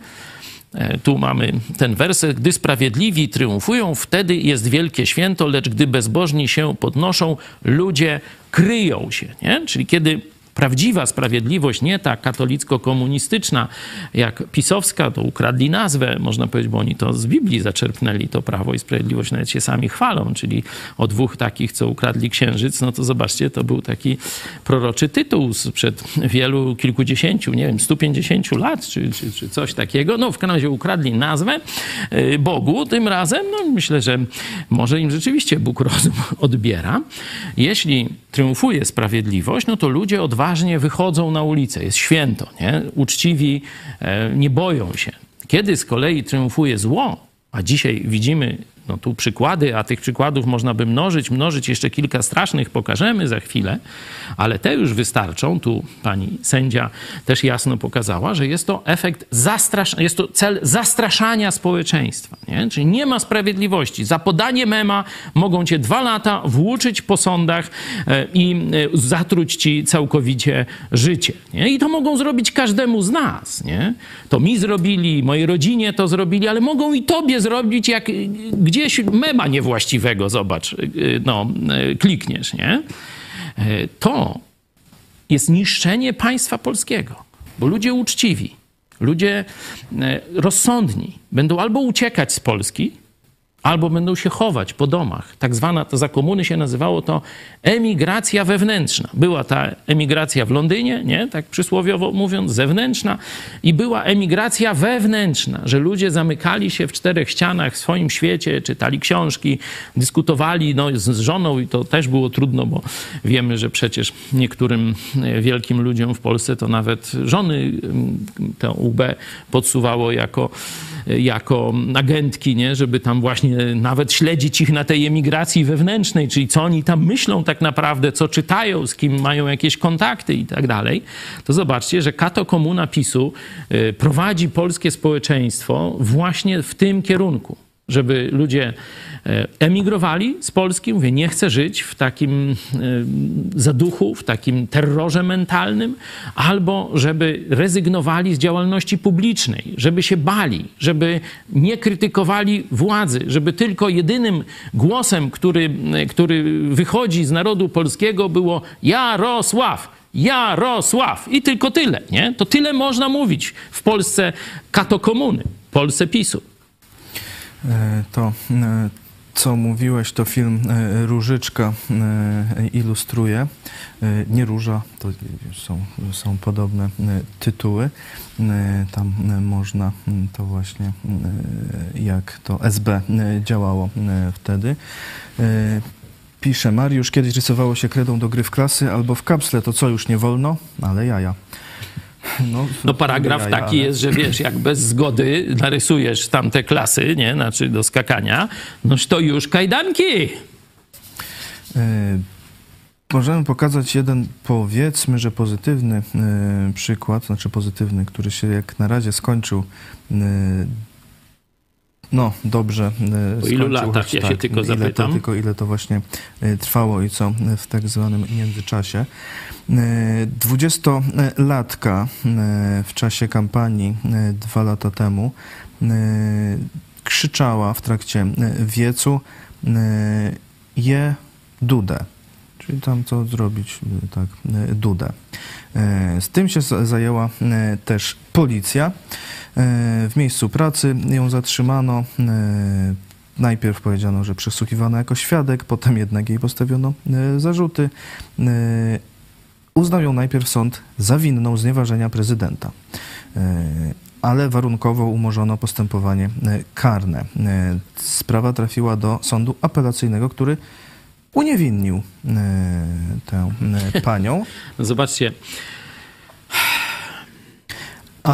Tu mamy ten werset. Gdy sprawiedliwi triumfują, wtedy jest wielkie święto, lecz gdy bezbożni się podnoszą, ludzie kryją się. Nie? Czyli kiedy prawdziwa sprawiedliwość, nie ta katolicko-komunistyczna jak pisowska, to ukradli nazwę, można powiedzieć, bo oni to z Biblii zaczerpnęli, to Prawo i Sprawiedliwość, nawet się sami chwalą, czyli o dwóch takich, co ukradli księżyc, no to zobaczcie, to był taki proroczy tytuł sprzed wielu, kilkudziesięciu, nie wiem, 150 lat, czy coś takiego. No w każdym razie ukradli nazwę Bogu tym razem, no myślę, że może im rzeczywiście Bóg rozum odbiera. Jeśli triumfuje sprawiedliwość, no to ludzie odważają, ważnie wychodzą na ulicę. Jest święto, nie? Uczciwi nie boją się. Kiedy z kolei triumfuje zło, a dzisiaj widzimy, no tu przykłady, a tych przykładów można by mnożyć, jeszcze kilka strasznych pokażemy za chwilę, ale te już wystarczą. Tu pani sędzia też jasno pokazała, że jest to efekt jest to cel zastraszania społeczeństwa, nie? Czyli nie ma sprawiedliwości. Za podanie mema mogą cię 2 lata włóczyć po sądach i zatruć ci całkowicie życie, nie? I to mogą zrobić każdemu z nas, nie? To mi zrobili, mojej rodzinie to zrobili, ale mogą i tobie zrobić, jak gdzieś mema niewłaściwego, zobacz, no, klikniesz, nie? To jest niszczenie państwa polskiego, bo ludzie uczciwi, ludzie rozsądni będą albo uciekać z Polski, albo będą się chować po domach. Tak zwana, to za komuny się nazywało to emigracja wewnętrzna. Była ta emigracja w Londynie, nie? Tak przysłowiowo mówiąc, zewnętrzna. I była emigracja wewnętrzna, że ludzie zamykali się w 4 ścianach w swoim świecie, czytali książki, dyskutowali no, z żoną i to też było trudno, bo wiemy, że przecież niektórym wielkim ludziom w Polsce to nawet żony tę UB podsuwało jako agentki, nie? Żeby tam właśnie nawet śledzić ich na tej emigracji wewnętrznej, czyli co oni tam myślą tak naprawdę, co czytają, z kim mają jakieś kontakty i tak dalej, to zobaczcie, że kato-komuna PiS-u prowadzi polskie społeczeństwo właśnie w tym kierunku, żeby ludzie emigrowali z Polski. Mówię, nie chcę żyć w takim zaduchu, w takim terrorze mentalnym, albo żeby rezygnowali z działalności publicznej, żeby się bali, żeby nie krytykowali władzy, żeby tylko jedynym głosem, który wychodzi z narodu polskiego było Jarosław i tylko tyle, nie? To tyle można mówić w Polsce katokomuny, w Polsce PiS-u. To, co mówiłeś, to film Różyczka ilustruje. Nie Róża, to są podobne tytuły. Tam można to właśnie, jak to SB działało wtedy. Pisze Mariusz, kiedyś rysowało się kredą do gry w klasy albo w kapsle, to co już nie wolno, ale jaja. No paragraf taki jest, że wiesz, jak bez zgody narysujesz tamte klasy, nie, znaczy do skakania, noż to już kajdanki. Możemy pokazać jeden, powiedzmy, że pozytywny przykład, znaczy pozytywny, który się jak na razie skończył no, dobrze. Po ilu latach, ja się tylko zapytam. Ile to właśnie trwało i co w tak zwanym międzyczasie. 20-latka w czasie kampanii 2 lata temu krzyczała w trakcie wiecu je Dudę. Czyli tam co zrobić, tak, Dudę. Z tym się zajęła też policja. W miejscu pracy ją zatrzymano. Najpierw powiedziano, że przesłuchiwano jako świadek, potem jednak jej postawiono zarzuty. Uznał ją najpierw sąd za winną znieważenia prezydenta, ale warunkowo umorzono postępowanie karne. Sprawa trafiła do sądu apelacyjnego, który uniewinnił tę panią. Zobaczcie.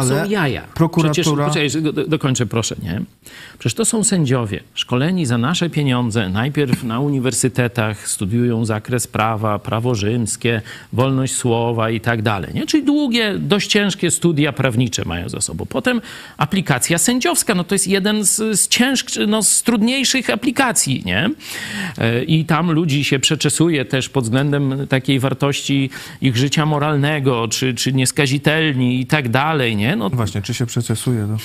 to ale są jaja. Prokuratura... Przecież, poczekaj, dokończę proszę, nie? Przecież to są sędziowie szkoleni za nasze pieniądze. Najpierw na uniwersytetach studiują zakres prawa, prawo rzymskie, wolność słowa i tak dalej. Nie? Czyli długie, dość ciężkie studia prawnicze mają za sobą. Potem aplikacja sędziowska. No to jest jeden z trudniejszych aplikacji, nie? I tam ludzi się przeczesuje też pod względem takiej wartości ich życia moralnego, czy nieskazitelni i tak dalej, nie? No właśnie, czy się przeczesuje? No,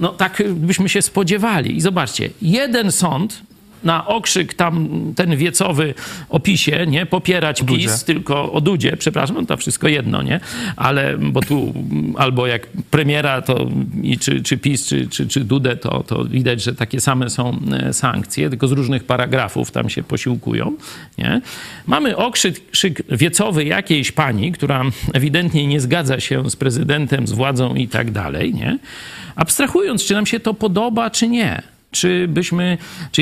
no tak byśmy się spodziewali. I zobaczcie, jeden sąd na okrzyk tam ten wiecowy o PiS-ie, nie? Popierać PiS, tylko o Dudzie, przepraszam, no to wszystko jedno, nie? Ale, bo tu albo jak premiera, to i czy PiS, czy Dudę, to widać, że takie same są sankcje, tylko z różnych paragrafów tam się posiłkują, nie? Mamy okrzyk wiecowy jakiejś pani, która ewidentnie nie zgadza się z prezydentem, z władzą i tak dalej, nie? Abstrahując, czy nam się to podoba, czy nie. Czy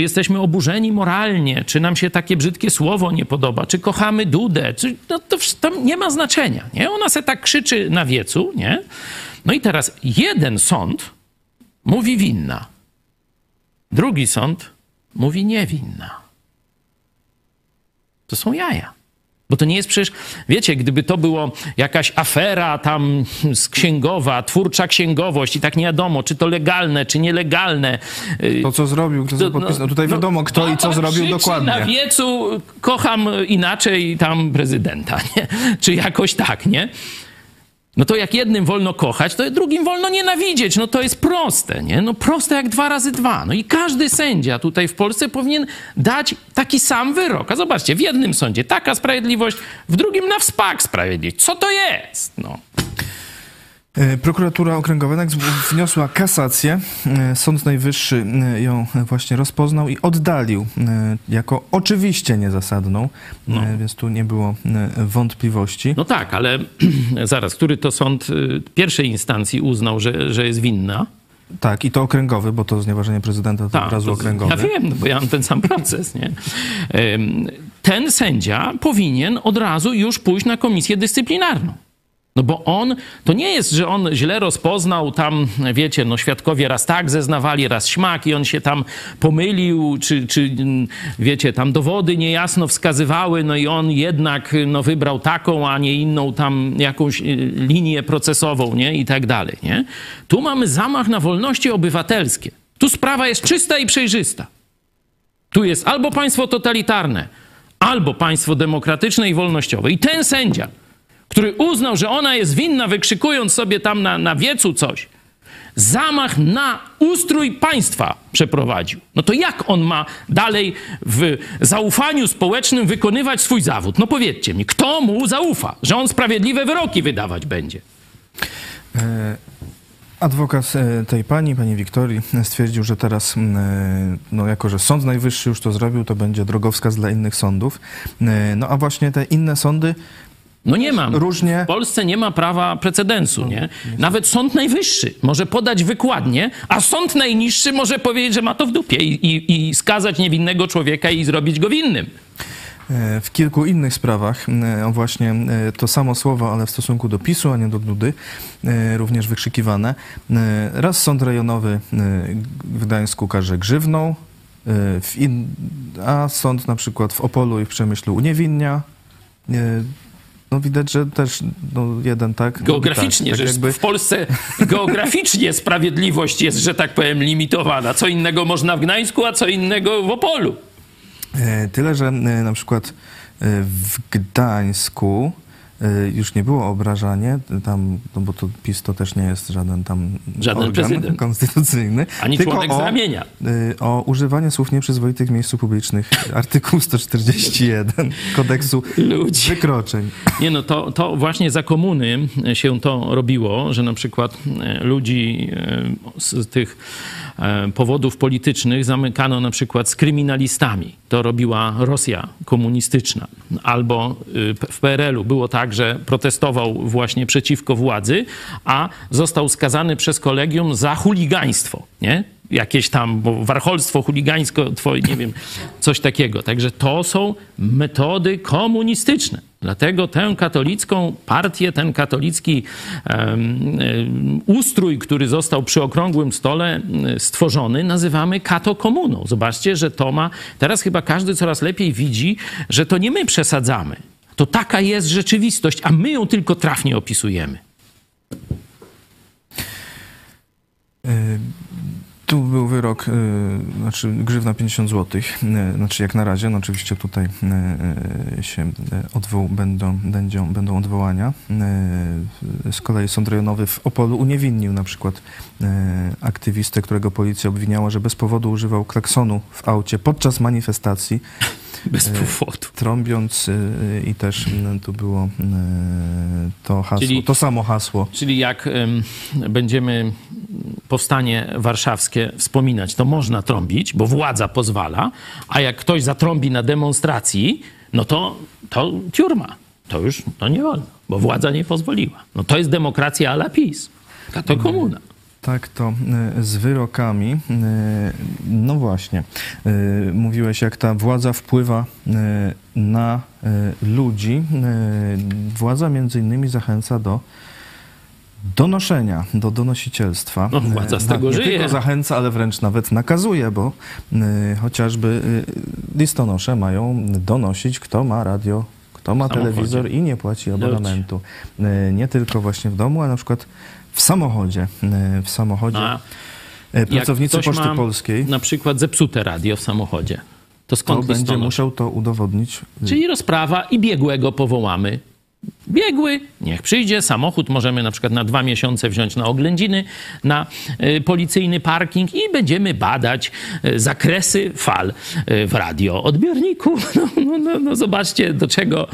jesteśmy oburzeni moralnie, czy nam się takie brzydkie słowo nie podoba, czy kochamy Dudę, czy, no to tam nie ma znaczenia, nie? Ona se tak krzyczy na wiecu, nie? No i teraz jeden sąd mówi winna, drugi sąd mówi niewinna. To są jaja. Bo to nie jest przecież, wiecie, gdyby to było jakaś afera tam księgowa, twórcza księgowość i tak nie wiadomo, czy to legalne, czy nielegalne. To, co zrobił, kto podpisał. No, tutaj wiadomo, kto i co zrobił dokładnie. Na wiecu kocham inaczej tam prezydenta, nie? Czy jakoś tak, nie? No to jak jednym wolno kochać, to drugim wolno nienawidzieć. No to jest proste, nie? No proste jak 2 razy 2. No i każdy sędzia tutaj w Polsce powinien dać taki sam wyrok. A zobaczcie, w jednym sądzie taka sprawiedliwość, w drugim na wspak sprawiedliwość. Co to jest? No. Prokuratura Okręgowa jednak wniosła kasację. Sąd Najwyższy ją właśnie rozpoznał i oddalił jako oczywiście niezasadną, no. Więc tu nie było wątpliwości. No tak, ale zaraz, który to sąd pierwszej instancji uznał, że jest winna? Tak, i to okręgowy, bo to znieważenie prezydenta to od razu okręgowy. Ja wiem, bo ja mam ten sam proces, nie? Ten sędzia powinien od razu już pójść na komisję dyscyplinarną. No bo on, to nie jest, że on źle rozpoznał tam, wiecie, no świadkowie raz tak zeznawali, raz śmak i on się tam pomylił, czy wiecie, tam dowody niejasno wskazywały, no i on jednak no, wybrał taką, a nie inną tam jakąś linię procesową, nie? I tak dalej, nie? Tu mamy zamach na wolności obywatelskie. Tu sprawa jest czysta i przejrzysta. Tu jest albo państwo totalitarne, albo państwo demokratyczne i wolnościowe. I ten sędzia, który uznał, że ona jest winna, wykrzykując sobie tam na wiecu coś, zamach na ustrój państwa przeprowadził. No to jak on ma dalej w zaufaniu społecznym wykonywać swój zawód? No powiedzcie mi, kto mu zaufa, że on sprawiedliwe wyroki wydawać będzie? Adwokat tej pani Wiktorii, stwierdził, że teraz, no jako że Sąd Najwyższy już to zrobił, to będzie drogowskaz dla innych sądów. No a właśnie te inne sądy... No nie mam. Różnie. W Polsce nie ma prawa precedensu, nie? Nawet Sąd Najwyższy może podać wykładnię, a Sąd Najniższy może powiedzieć, że ma to w dupie i skazać niewinnego człowieka i zrobić go winnym. W kilku innych sprawach, właśnie to samo słowo, ale w stosunku do PiS-u, a nie do Dudy, również wykrzykiwane. Raz Sąd Rejonowy w Gdańsku karze grzywną, a sąd na przykład w Opolu i w Przemyślu uniewinnia. No widać, że też no, jeden tak... Geograficznie, tak, że jakby... w Polsce geograficznie sprawiedliwość jest, że tak powiem, limitowana. Co innego można w Gdańsku, a co innego w Opolu. Tyle, że na przykład w Gdańsku już nie było obrażanie, tam, no bo to PiS to też nie jest żaden tam organ prezydent konstytucyjny. Ani tylko członek z ramienia. O używanie słów nieprzyzwoitych w miejscu publicznych. Artykuł 141 Kodeksu Wykroczeń. Nie no, to właśnie za komuny się to robiło, że na przykład ludzi z tych powodów politycznych zamykano na przykład z kryminalistami. To robiła Rosja komunistyczna. Albo w PRL-u było tak, że protestował właśnie przeciwko władzy, a został skazany przez kolegium za chuligaństwo, nie? Jakieś tam warcholstwo, chuligańsko, nie wiem, coś takiego. Także to są metody komunistyczne. Dlatego tę katolicką partię, ten katolicki ustrój, który został przy okrągłym stole stworzony, nazywamy katokomuną. Zobaczcie, że to ma... Teraz chyba każdy coraz lepiej widzi, że to nie my przesadzamy. To taka jest rzeczywistość, a my ją tylko trafnie opisujemy. Tu był wyrok, znaczy grzywna 50 zł, znaczy jak na razie, no oczywiście tutaj się będą odwołania. Z kolei Sąd Rejonowy w Opolu uniewinnił na przykład aktywistę, którego policja obwiniała, że bez powodu używał klaksonu w aucie podczas manifestacji. Bez powodu. Trąbiąc i też tu było to hasło, czyli, to samo hasło. Czyli jak będziemy powstanie warszawskie wspominać, to można trąbić, bo władza pozwala, a jak ktoś zatrąbi na demonstracji, no to tiurma. To już to nie wolno, bo władza nie pozwoliła. No to jest demokracja à la PiS. To komuna. Tak, to z wyrokami, no właśnie, mówiłeś, jak ta władza wpływa na ludzi. Władza między innymi zachęca do donoszenia, do donosicielstwa. No, władza z tego żyje. Nie tylko zachęca, ale wręcz nawet nakazuje, bo chociażby listonosze mają donosić, kto ma radio, kto ma telewizor i nie płaci abonamentu. Nie tylko właśnie w domu, a na przykład w samochodzie pracownicy Poczty Polskiej. Na przykład zepsute radio w samochodzie. To skąd będzie musiał to udowodnić? Czyli rozprawa i biegłego powołamy. Biegły, niech przyjdzie, samochód możemy na przykład na 2 miesiące wziąć na oględziny, na policyjny parking i będziemy badać zakresy fal w radioodbiorniku. No zobaczcie, do czego...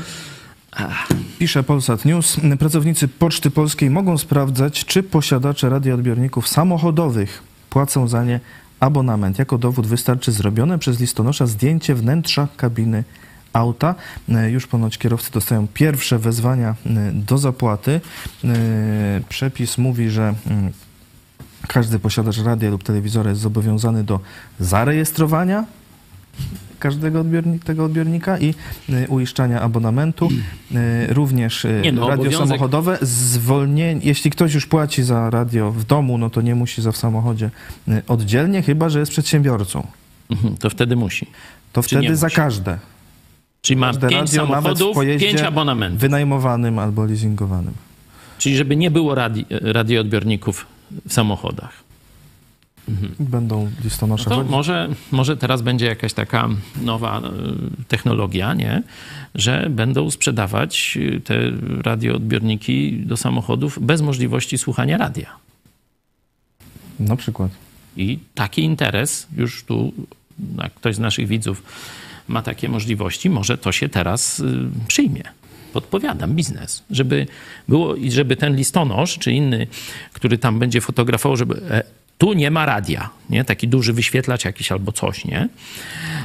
Pisze Polsat News. Pracownicy Poczty Polskiej mogą sprawdzać, czy posiadacze radioodbiorników samochodowych płacą za nie abonament. Jako dowód wystarczy zrobione przez listonosza zdjęcie wnętrza kabiny auta. Już ponoć kierowcy dostają pierwsze wezwania do zapłaty. Przepis mówi, że każdy posiadacz radia lub telewizora jest zobowiązany do zarejestrowania każdego tego odbiornika i uiszczania abonamentu. Również radio samochodowe. Zwolnienie, jeśli ktoś już płaci za radio w domu, no to nie musi za w samochodzie oddzielnie, chyba że jest przedsiębiorcą. To wtedy musi. To wtedy za każde. Czyli ma 5 samochodów, 5 abonamentów. Wynajmowanym albo leasingowanym. Czyli żeby nie było radioodbiorników w samochodach. Będą listonosze. No to może teraz będzie jakaś taka nowa technologia, nie? Że będą sprzedawać te radioodbiorniki do samochodów bez możliwości słuchania radia. Na przykład. I taki interes już tu, jak ktoś z naszych widzów ma takie możliwości, może to się teraz przyjmie. Podpowiadam, biznes. Żeby było i żeby ten listonosz, czy inny, który tam będzie fotografował, żeby... Tu nie ma radia, nie? Taki duży wyświetlacz jakiś albo coś, nie?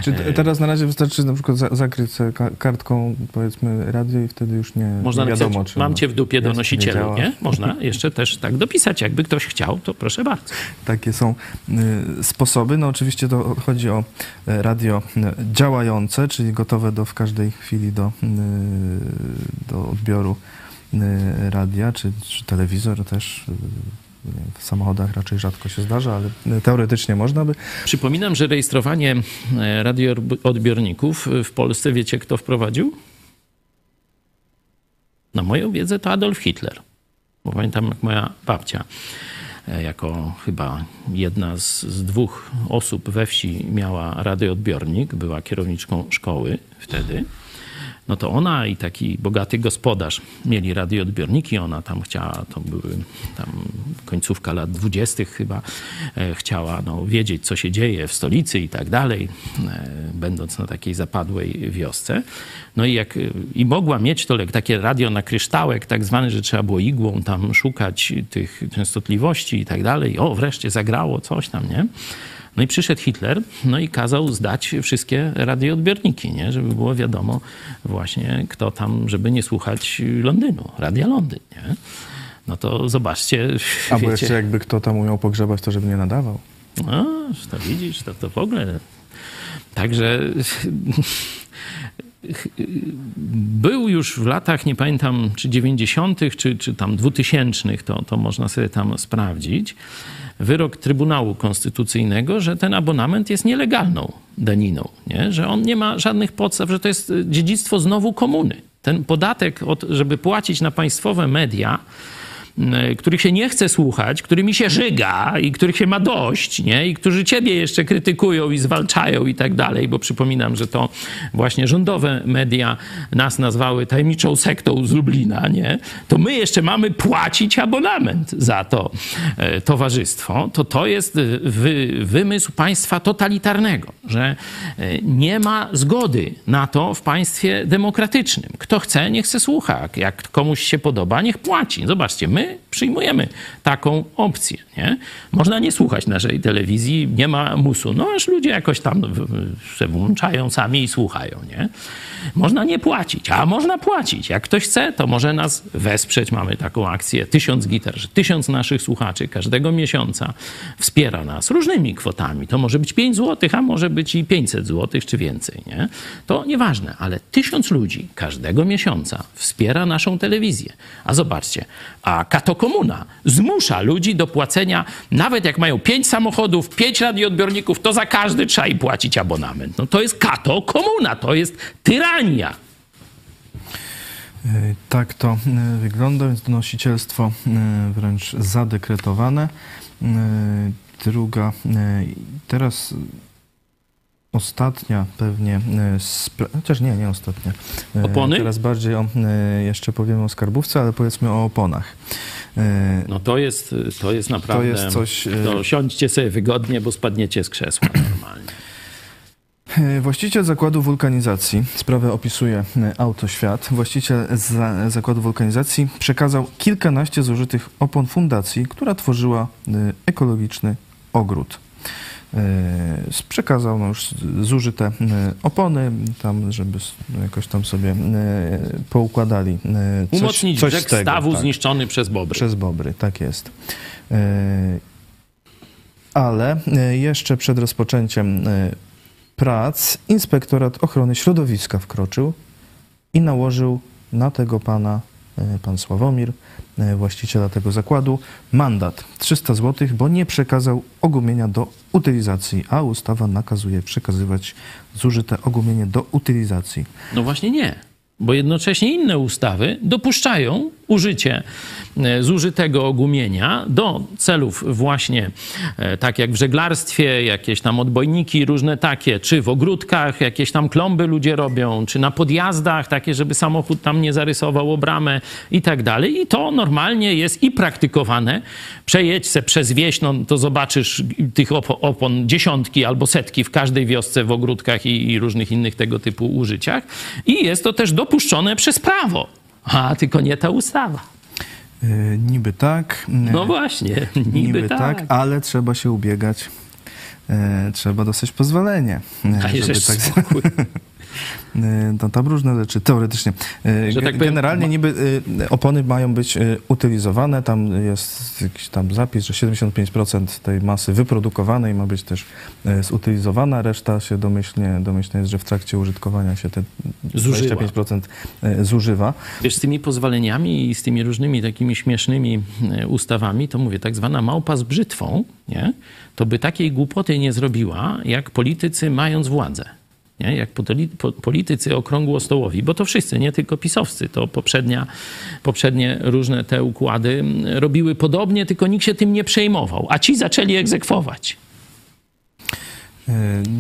Czy teraz na razie wystarczy na przykład zakryć kartką, powiedzmy, radio i wtedy już nie można wiadomo, napisać, czy... Mam cię w dupie, donosicielu, nie? Można jeszcze też tak dopisać. Jakby ktoś chciał, to proszę bardzo. Takie są sposoby. No oczywiście to chodzi o radio działające, czyli gotowe w każdej chwili do odbioru radia, czy telewizor też... W samochodach raczej rzadko się zdarza, ale teoretycznie można by. Przypominam, że rejestrowanie radioodbiorników w Polsce, wiecie kto wprowadził? Na moją wiedzę to Adolf Hitler. Bo pamiętam, jak moja babcia, jako chyba jedna z 2 osób we wsi miała radioodbiornik, była kierowniczką szkoły wtedy. No to ona i taki bogaty gospodarz mieli radioodbiorniki. Ona tam chciała, to były tam końcówka lat 20. chyba, chciała wiedzieć, co się dzieje w stolicy i tak dalej, będąc na takiej zapadłej wiosce. No i mogła mieć to takie radio na kryształek, tak zwane, że trzeba było igłą tam szukać tych częstotliwości i tak dalej. O, wreszcie zagrało coś tam, nie? No i przyszedł Hitler, no i kazał zdać wszystkie radioodbiorniki, nie? Żeby było wiadomo właśnie kto tam, żeby nie słuchać Londynu, Radia Londyn, nie? No to zobaczcie, albo jeszcze jakby kto tam umiał pogrzebać, to żeby nie nadawał. No, to widzisz, to w ogóle. Także był już w latach, nie pamiętam, czy 90., czy tam 2000., to można sobie tam sprawdzić, wyrok Trybunału Konstytucyjnego, że ten abonament jest nielegalną daniną, nie? Że on nie ma żadnych podstaw, że to jest dziedzictwo znowu komuny. Ten podatek, żeby płacić na państwowe media, których się nie chce słuchać, którymi się żyga i których się ma dość, nie? I którzy ciebie jeszcze krytykują i zwalczają i tak dalej, bo przypominam, że to właśnie rządowe media nas nazwały tajemniczą sektą z Lublina, nie? To my jeszcze mamy płacić abonament za to towarzystwo. To jest wymysł państwa totalitarnego, że nie ma zgody na to w państwie demokratycznym. Kto chce, niech se słucha. Jak komuś się podoba, niech płaci. Zobaczcie, my przyjmujemy taką opcję, nie? Można nie słuchać naszej telewizji, nie ma musu. No aż ludzie jakoś tam się włączają sami i słuchają, nie? Można nie płacić, a można płacić. Jak ktoś chce, to może nas wesprzeć. Mamy taką akcję 1000 gitar, że 1000 naszych słuchaczy każdego miesiąca wspiera nas różnymi kwotami. To może być 5 zł, a może być i 500 zł, czy więcej, nie? To nieważne, ale 1000 ludzi każdego miesiąca wspiera naszą telewizję. A zobaczcie, a katokomuna zmusza ludzi do płacenia, nawet jak mają 5 samochodów, 5 radioodbiorników, to za każdy trzeba i płacić abonament. No to jest katokomuna, to jest tyrania. Tak to wygląda, więc donosicielstwo wręcz zadekretowane. Druga, teraz ostatnia pewnie, chociaż nie ostatnia. Opony? Teraz bardziej jeszcze powiemy o skarbówce, ale powiedzmy o oponach. No to jest naprawdę, to jest coś... To siądźcie sobie wygodnie, bo spadniecie z krzesła normalnie. Właściciel zakładu wulkanizacji, sprawę opisuje Autoświat, właściciel zakładu wulkanizacji przekazał kilkanaście zużytych opon fundacji, która tworzyła ekologiczny ogród. Przekazał już zużyte opony, tam, żeby jakoś tam sobie poukładali coś, umocnić coś brzeg tego, stawu, tak, zniszczony przez bobry. Przez bobry, tak jest. Ale jeszcze przed rozpoczęciem prac Inspektorat Ochrony Środowiska wkroczył i nałożył na tego pana, pan Sławomir, właściciela tego zakładu, mandat 300 zł, bo nie przekazał ogumienia do utylizacji, a ustawa nakazuje przekazywać zużyte ogumienie do utylizacji. No właśnie nie, bo jednocześnie inne ustawy dopuszczają użycie zużytego ogumienia do celów właśnie tak jak w żeglarstwie, jakieś tam odbojniki różne takie, czy w ogródkach, jakieś tam klomby ludzie robią, czy na podjazdach takie, żeby samochód tam nie zarysował o bramę i tak dalej. I to normalnie jest i praktykowane. Przejedź se przez wieś, no to zobaczysz tych opon dziesiątki albo setki w każdej wiosce, w ogródkach i różnych innych tego typu użyciach. I jest to też dopuszczone przez prawo. A, tylko nie ta ustawa. Niby tak. No właśnie, niby tak. Ale trzeba się ubiegać. Trzeba dostać pozwolenie. A jeżeli tak... No, tam różne rzeczy, teoretycznie. Generalnie niby opony mają być utylizowane, tam jest jakiś tam zapis, że 75% tej masy wyprodukowanej ma być też zutylizowana, reszta się domyślnie jest, że w trakcie użytkowania się te 25% zużywa. Wiesz, z tymi pozwoleniami i z tymi różnymi takimi śmiesznymi ustawami, to mówię, tak zwana małpa z brzytwą, nie? To by takiej głupoty nie zrobiła, jak politycy mając władzę. Nie? Jak politycy okrągłostołowi, bo to wszyscy, nie tylko pisowscy, to poprzednie różne te układy robiły podobnie, tylko nikt się tym nie przejmował, a ci zaczęli egzekwować.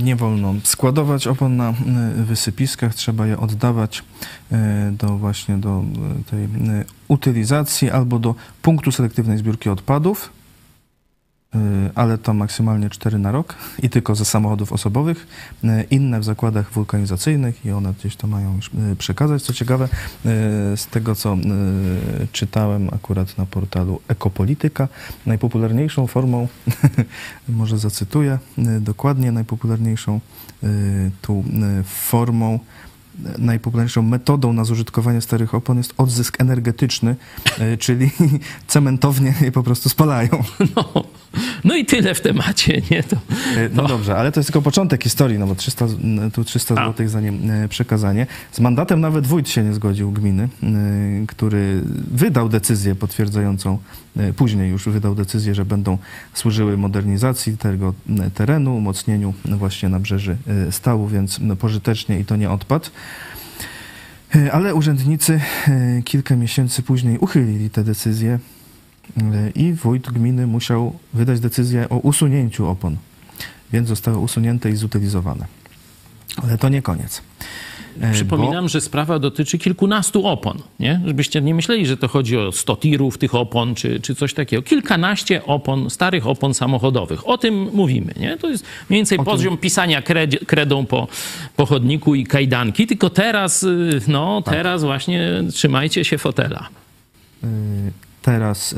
Nie wolno składować opon na wysypiskach, trzeba je oddawać do tej utylizacji albo do punktu selektywnej zbiórki odpadów, ale to maksymalnie 4 na rok i tylko ze samochodów osobowych, inne w zakładach wulkanizacyjnych i one gdzieś to mają już przekazać. Co ciekawe, z tego co czytałem akurat na portalu Ekopolityka, najpopularniejszą formą, może zacytuję dokładnie, najpopularniejszą tą formą najpopularniejszą metodą na zużytkowanie starych opon jest odzysk energetyczny, czyli cementownie je po prostu spalają. No i tyle w temacie, nie? No dobrze, ale to jest tylko początek historii, no bo 300 zł za nie przekazanie. Z mandatem nawet wójt się nie zgodził gminy, który wydał decyzję potwierdzającą, później już wydał decyzję, że będą służyły modernizacji tego terenu, umocnieniu właśnie nabrzeży Stału, więc pożytecznie i to nie odpadł. Ale urzędnicy kilka miesięcy później uchylili tę decyzję i wójt gminy musiał wydać decyzję o usunięciu opon, więc zostały usunięte i zutylizowane. Ale to nie koniec. Przypominam, że sprawa dotyczy kilkunastu opon, nie? Żebyście nie myśleli, że to chodzi o 100 tirów tych opon czy coś takiego. Kilkanaście opon, starych opon samochodowych. O tym mówimy, nie? To jest mniej więcej poziom pisania kredą po chodniku i kajdanki, tylko teraz, no teraz właśnie trzymajcie się fotela. Teraz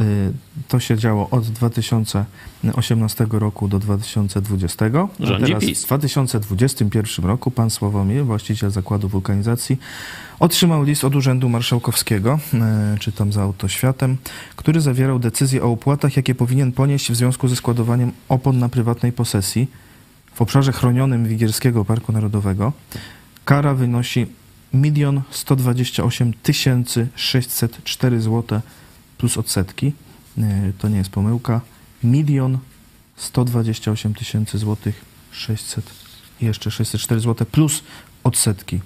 to się działo od 2018 roku do 2020. A teraz w 2021 roku pan Sławomir, właściciel zakładu wulkanizacji, otrzymał list od Urzędu Marszałkowskiego, czy tam za Autoświatem, który zawierał decyzję o opłatach, jakie powinien ponieść w związku ze składowaniem opon na prywatnej posesji w obszarze chronionym Wigierskiego Parku Narodowego. Kara wynosi 1 128 604 zł plus odsetki, to nie jest pomyłka, 1 128 600 i jeszcze 604 zł plus odsetki.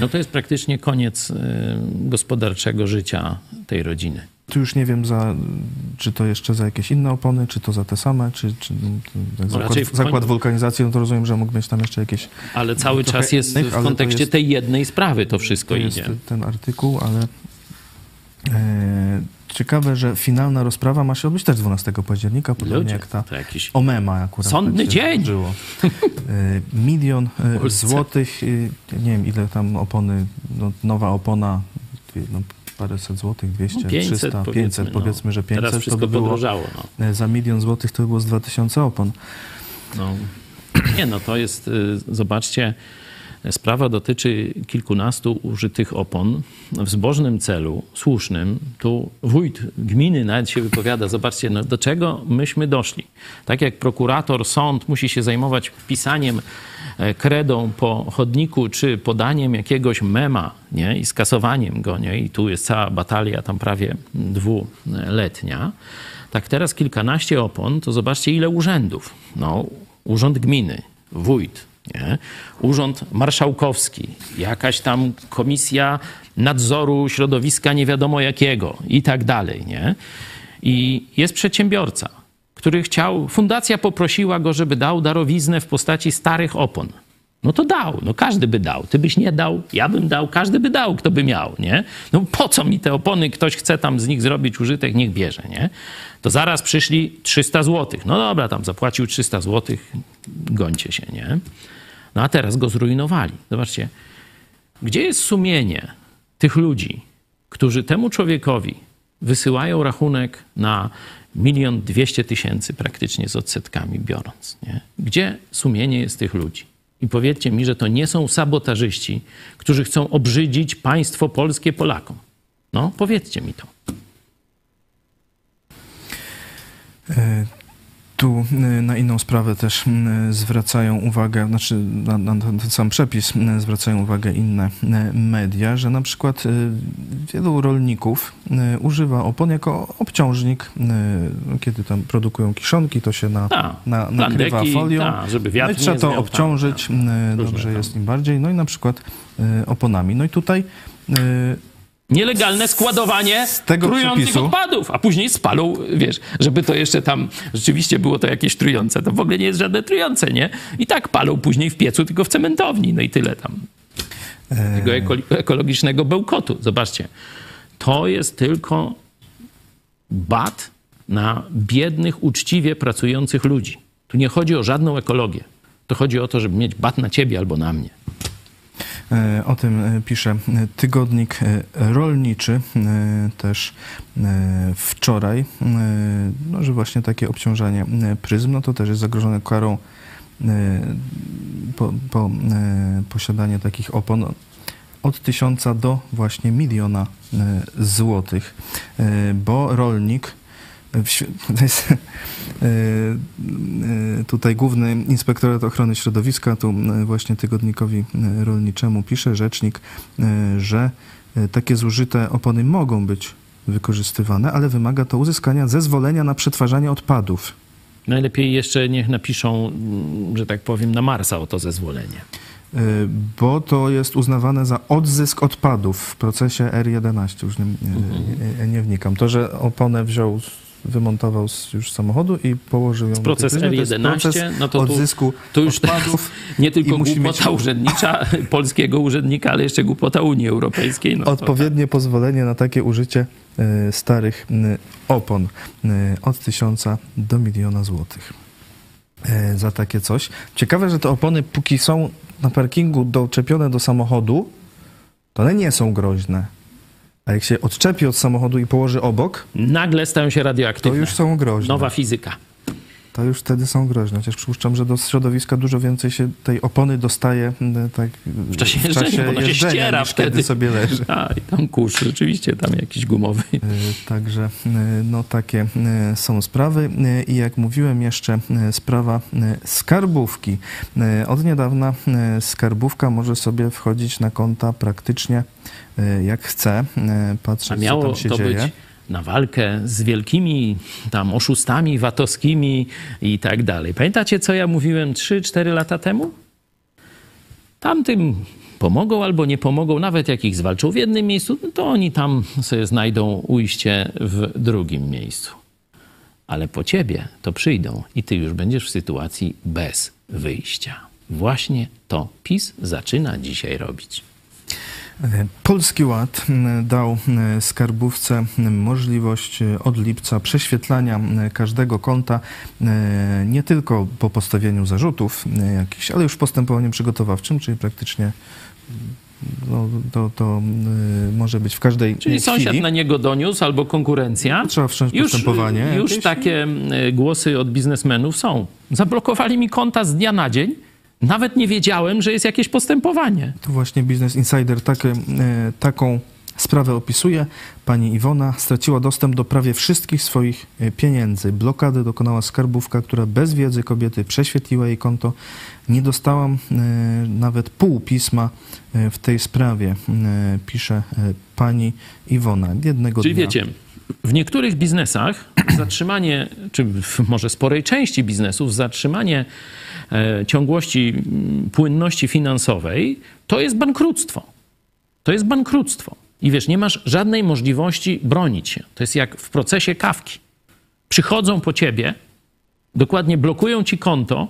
No to jest praktycznie koniec gospodarczego życia tej rodziny. Tu już nie wiem, czy to jeszcze za jakieś inne opony, czy to za te same, czy no zakład wulkanizacji, no to rozumiem, że mógł mieć tam jeszcze jakieś... Ale cały czas jest innych, w kontekście jest, tej jednej sprawy to wszystko to idzie. Jest ten artykuł, ale... Ciekawe, że finalna rozprawa ma się odbyć też 12 października, podobnie jak ta o MEMA akurat. Sądny dzień! 1 000 000 złotych, nie wiem ile tam opony, no, nowa opona, no, paręset złotych, 200, no 500, 300, 500, powiedzmy, że 500. Teraz wszystko to by było, podrożało. No. Za 1 000 000 złotych to by było z 2000 opon. No. Nie, no to jest, zobaczcie, sprawa dotyczy kilkunastu użytych opon w zbożnym celu, słusznym. Tu wójt gminy nawet się wypowiada. Zobaczcie, no, do czego myśmy doszli. Tak jak prokurator, sąd musi się zajmować pisaniem kredą po chodniku, czy podaniem jakiegoś mema, nie? I skasowaniem go, nie? I tu jest cała batalia tam prawie dwuletnia. Tak teraz kilkanaście opon, to zobaczcie ile urzędów. No, urząd gminy, wójt, nie? Urząd Marszałkowski, jakaś tam komisja nadzoru środowiska nie wiadomo jakiego i tak dalej, nie? I jest przedsiębiorca, który chciał, fundacja poprosiła go, żeby dał darowiznę w postaci starych opon. No to dał, no każdy by dał. Ty byś nie dał, ja bym dał, każdy by dał, kto by miał, nie? No po co mi te opony, ktoś chce tam z nich zrobić użytek, niech bierze, nie? To zaraz przyszli 300 zł. No dobra, tam zapłacił 300 zł, gońcie się, nie? No a teraz go zrujnowali. Zobaczcie, gdzie jest sumienie tych ludzi, którzy temu człowiekowi wysyłają rachunek na 1 200 000 praktycznie z odsetkami biorąc, nie? Gdzie sumienie jest tych ludzi? I powiedzcie mi, że to nie są sabotażyści, którzy chcą obrzydzić państwo polskie Polakom. No, powiedzcie mi to. Tu na inną sprawę też zwracają uwagę, znaczy na ten sam przepis zwracają uwagę inne media, że na przykład wielu rolników używa opon jako obciążnik. Kiedy tam produkują kiszonki, to się nakrywa folią. Żeby wiatr nie trzeba to obciążyć, dobrze jest im bardziej. No i na przykład oponami. No i tutaj... Nielegalne składowanie trujących odpadów, a później spalą, wiesz, żeby to jeszcze tam rzeczywiście było to jakieś trujące. To w ogóle nie jest żadne trujące, nie? I tak palą później w piecu, tylko w cementowni. No i tyle tam. Tego ekologicznego bełkotu. Zobaczcie, to jest tylko bat na biednych, uczciwie pracujących ludzi. Tu nie chodzi o żadną ekologię. To chodzi o to, żeby mieć bat na ciebie albo na mnie. O tym pisze Tygodnik Rolniczy też wczoraj, no, że właśnie takie obciążanie pryzm, no to też jest zagrożone karą posiadanie takich opon. od 1000 do właśnie 1 000 000 złotych, bo rolnik, to jest tutaj Główny Inspektorat Ochrony Środowiska, tu właśnie Tygodnikowi Rolniczemu pisze rzecznik, że takie zużyte opony mogą być wykorzystywane, ale wymaga to uzyskania zezwolenia na przetwarzanie odpadów. Najlepiej jeszcze niech napiszą, że tak powiem, na Marsa o to zezwolenie. Bo to jest uznawane za odzysk odpadów w procesie R11. Już nie wnikam. To, że oponę wziął, wymontował już z samochodu i położył ją na proces R11, no to odzysku tu już odpadów. Nie tylko głupota urzędnicza, polskiego urzędnika, ale jeszcze głupota Unii Europejskiej. No odpowiednie to, tak, pozwolenie na takie użycie starych opon od 1000 do 1 000 000 złotych za takie coś. Ciekawe, że te opony póki są na parkingu doczepione do samochodu, to one nie są groźne. A jak się odczepi od samochodu i położy obok... nagle stają się radioaktywne. To już są groźne. Nowa fizyka. To już wtedy są groźne. Chociaż przypuszczam, że do środowiska dużo więcej się tej opony dostaje tak, w czasie jeżdżenia, bo ona się ściera niż wtedy, kiedy sobie leży. A, i tam kurz, rzeczywiście, tam jakiś gumowy. Także no takie są sprawy. I jak mówiłem jeszcze, sprawa skarbówki. Od niedawna skarbówka może sobie wchodzić na konta praktycznie jak chce, patrzeć, co tam się dzieje. Na walkę z wielkimi tam oszustami VAT-owskimi i tak dalej. Pamiętacie, co ja mówiłem 3-4 lata temu? Tamtym pomogą albo nie pomogą, nawet jak ich zwalczą w jednym miejscu, no to oni tam sobie znajdą ujście w drugim miejscu. Ale po ciebie to przyjdą i ty już będziesz w sytuacji bez wyjścia. Właśnie to PiS zaczyna dzisiaj robić. Polski Ład dał skarbówce możliwość od lipca prześwietlania każdego konta, nie tylko po postawieniu zarzutów jakichś, ale już w postępowaniu przygotowawczym, czyli praktycznie no, to może być w każdej chwili. Czyli sąsiad na niego doniósł albo konkurencja. Trzeba wszcząć postępowanie. Już takie głosy od biznesmenów są. Zablokowali mi konta z dnia na dzień. Nawet nie wiedziałem, że jest jakieś postępowanie. Tu właśnie Business Insider taką sprawę opisuje. Pani Iwona straciła dostęp do prawie wszystkich swoich pieniędzy. Blokady dokonała skarbówka, która bez wiedzy kobiety prześwietliła jej konto. Nie dostałam nawet pół pisma w tej sprawie, pisze pani Iwona. Jednego dnia. Czyli wiecie, w niektórych biznesach zatrzymanie, czy w może sporej części biznesów, zatrzymanie ciągłości, płynności finansowej, to jest bankructwo. To jest bankructwo. I wiesz, nie masz żadnej możliwości bronić się. To jest jak w procesie Kawki. Przychodzą po ciebie, dokładnie blokują ci konto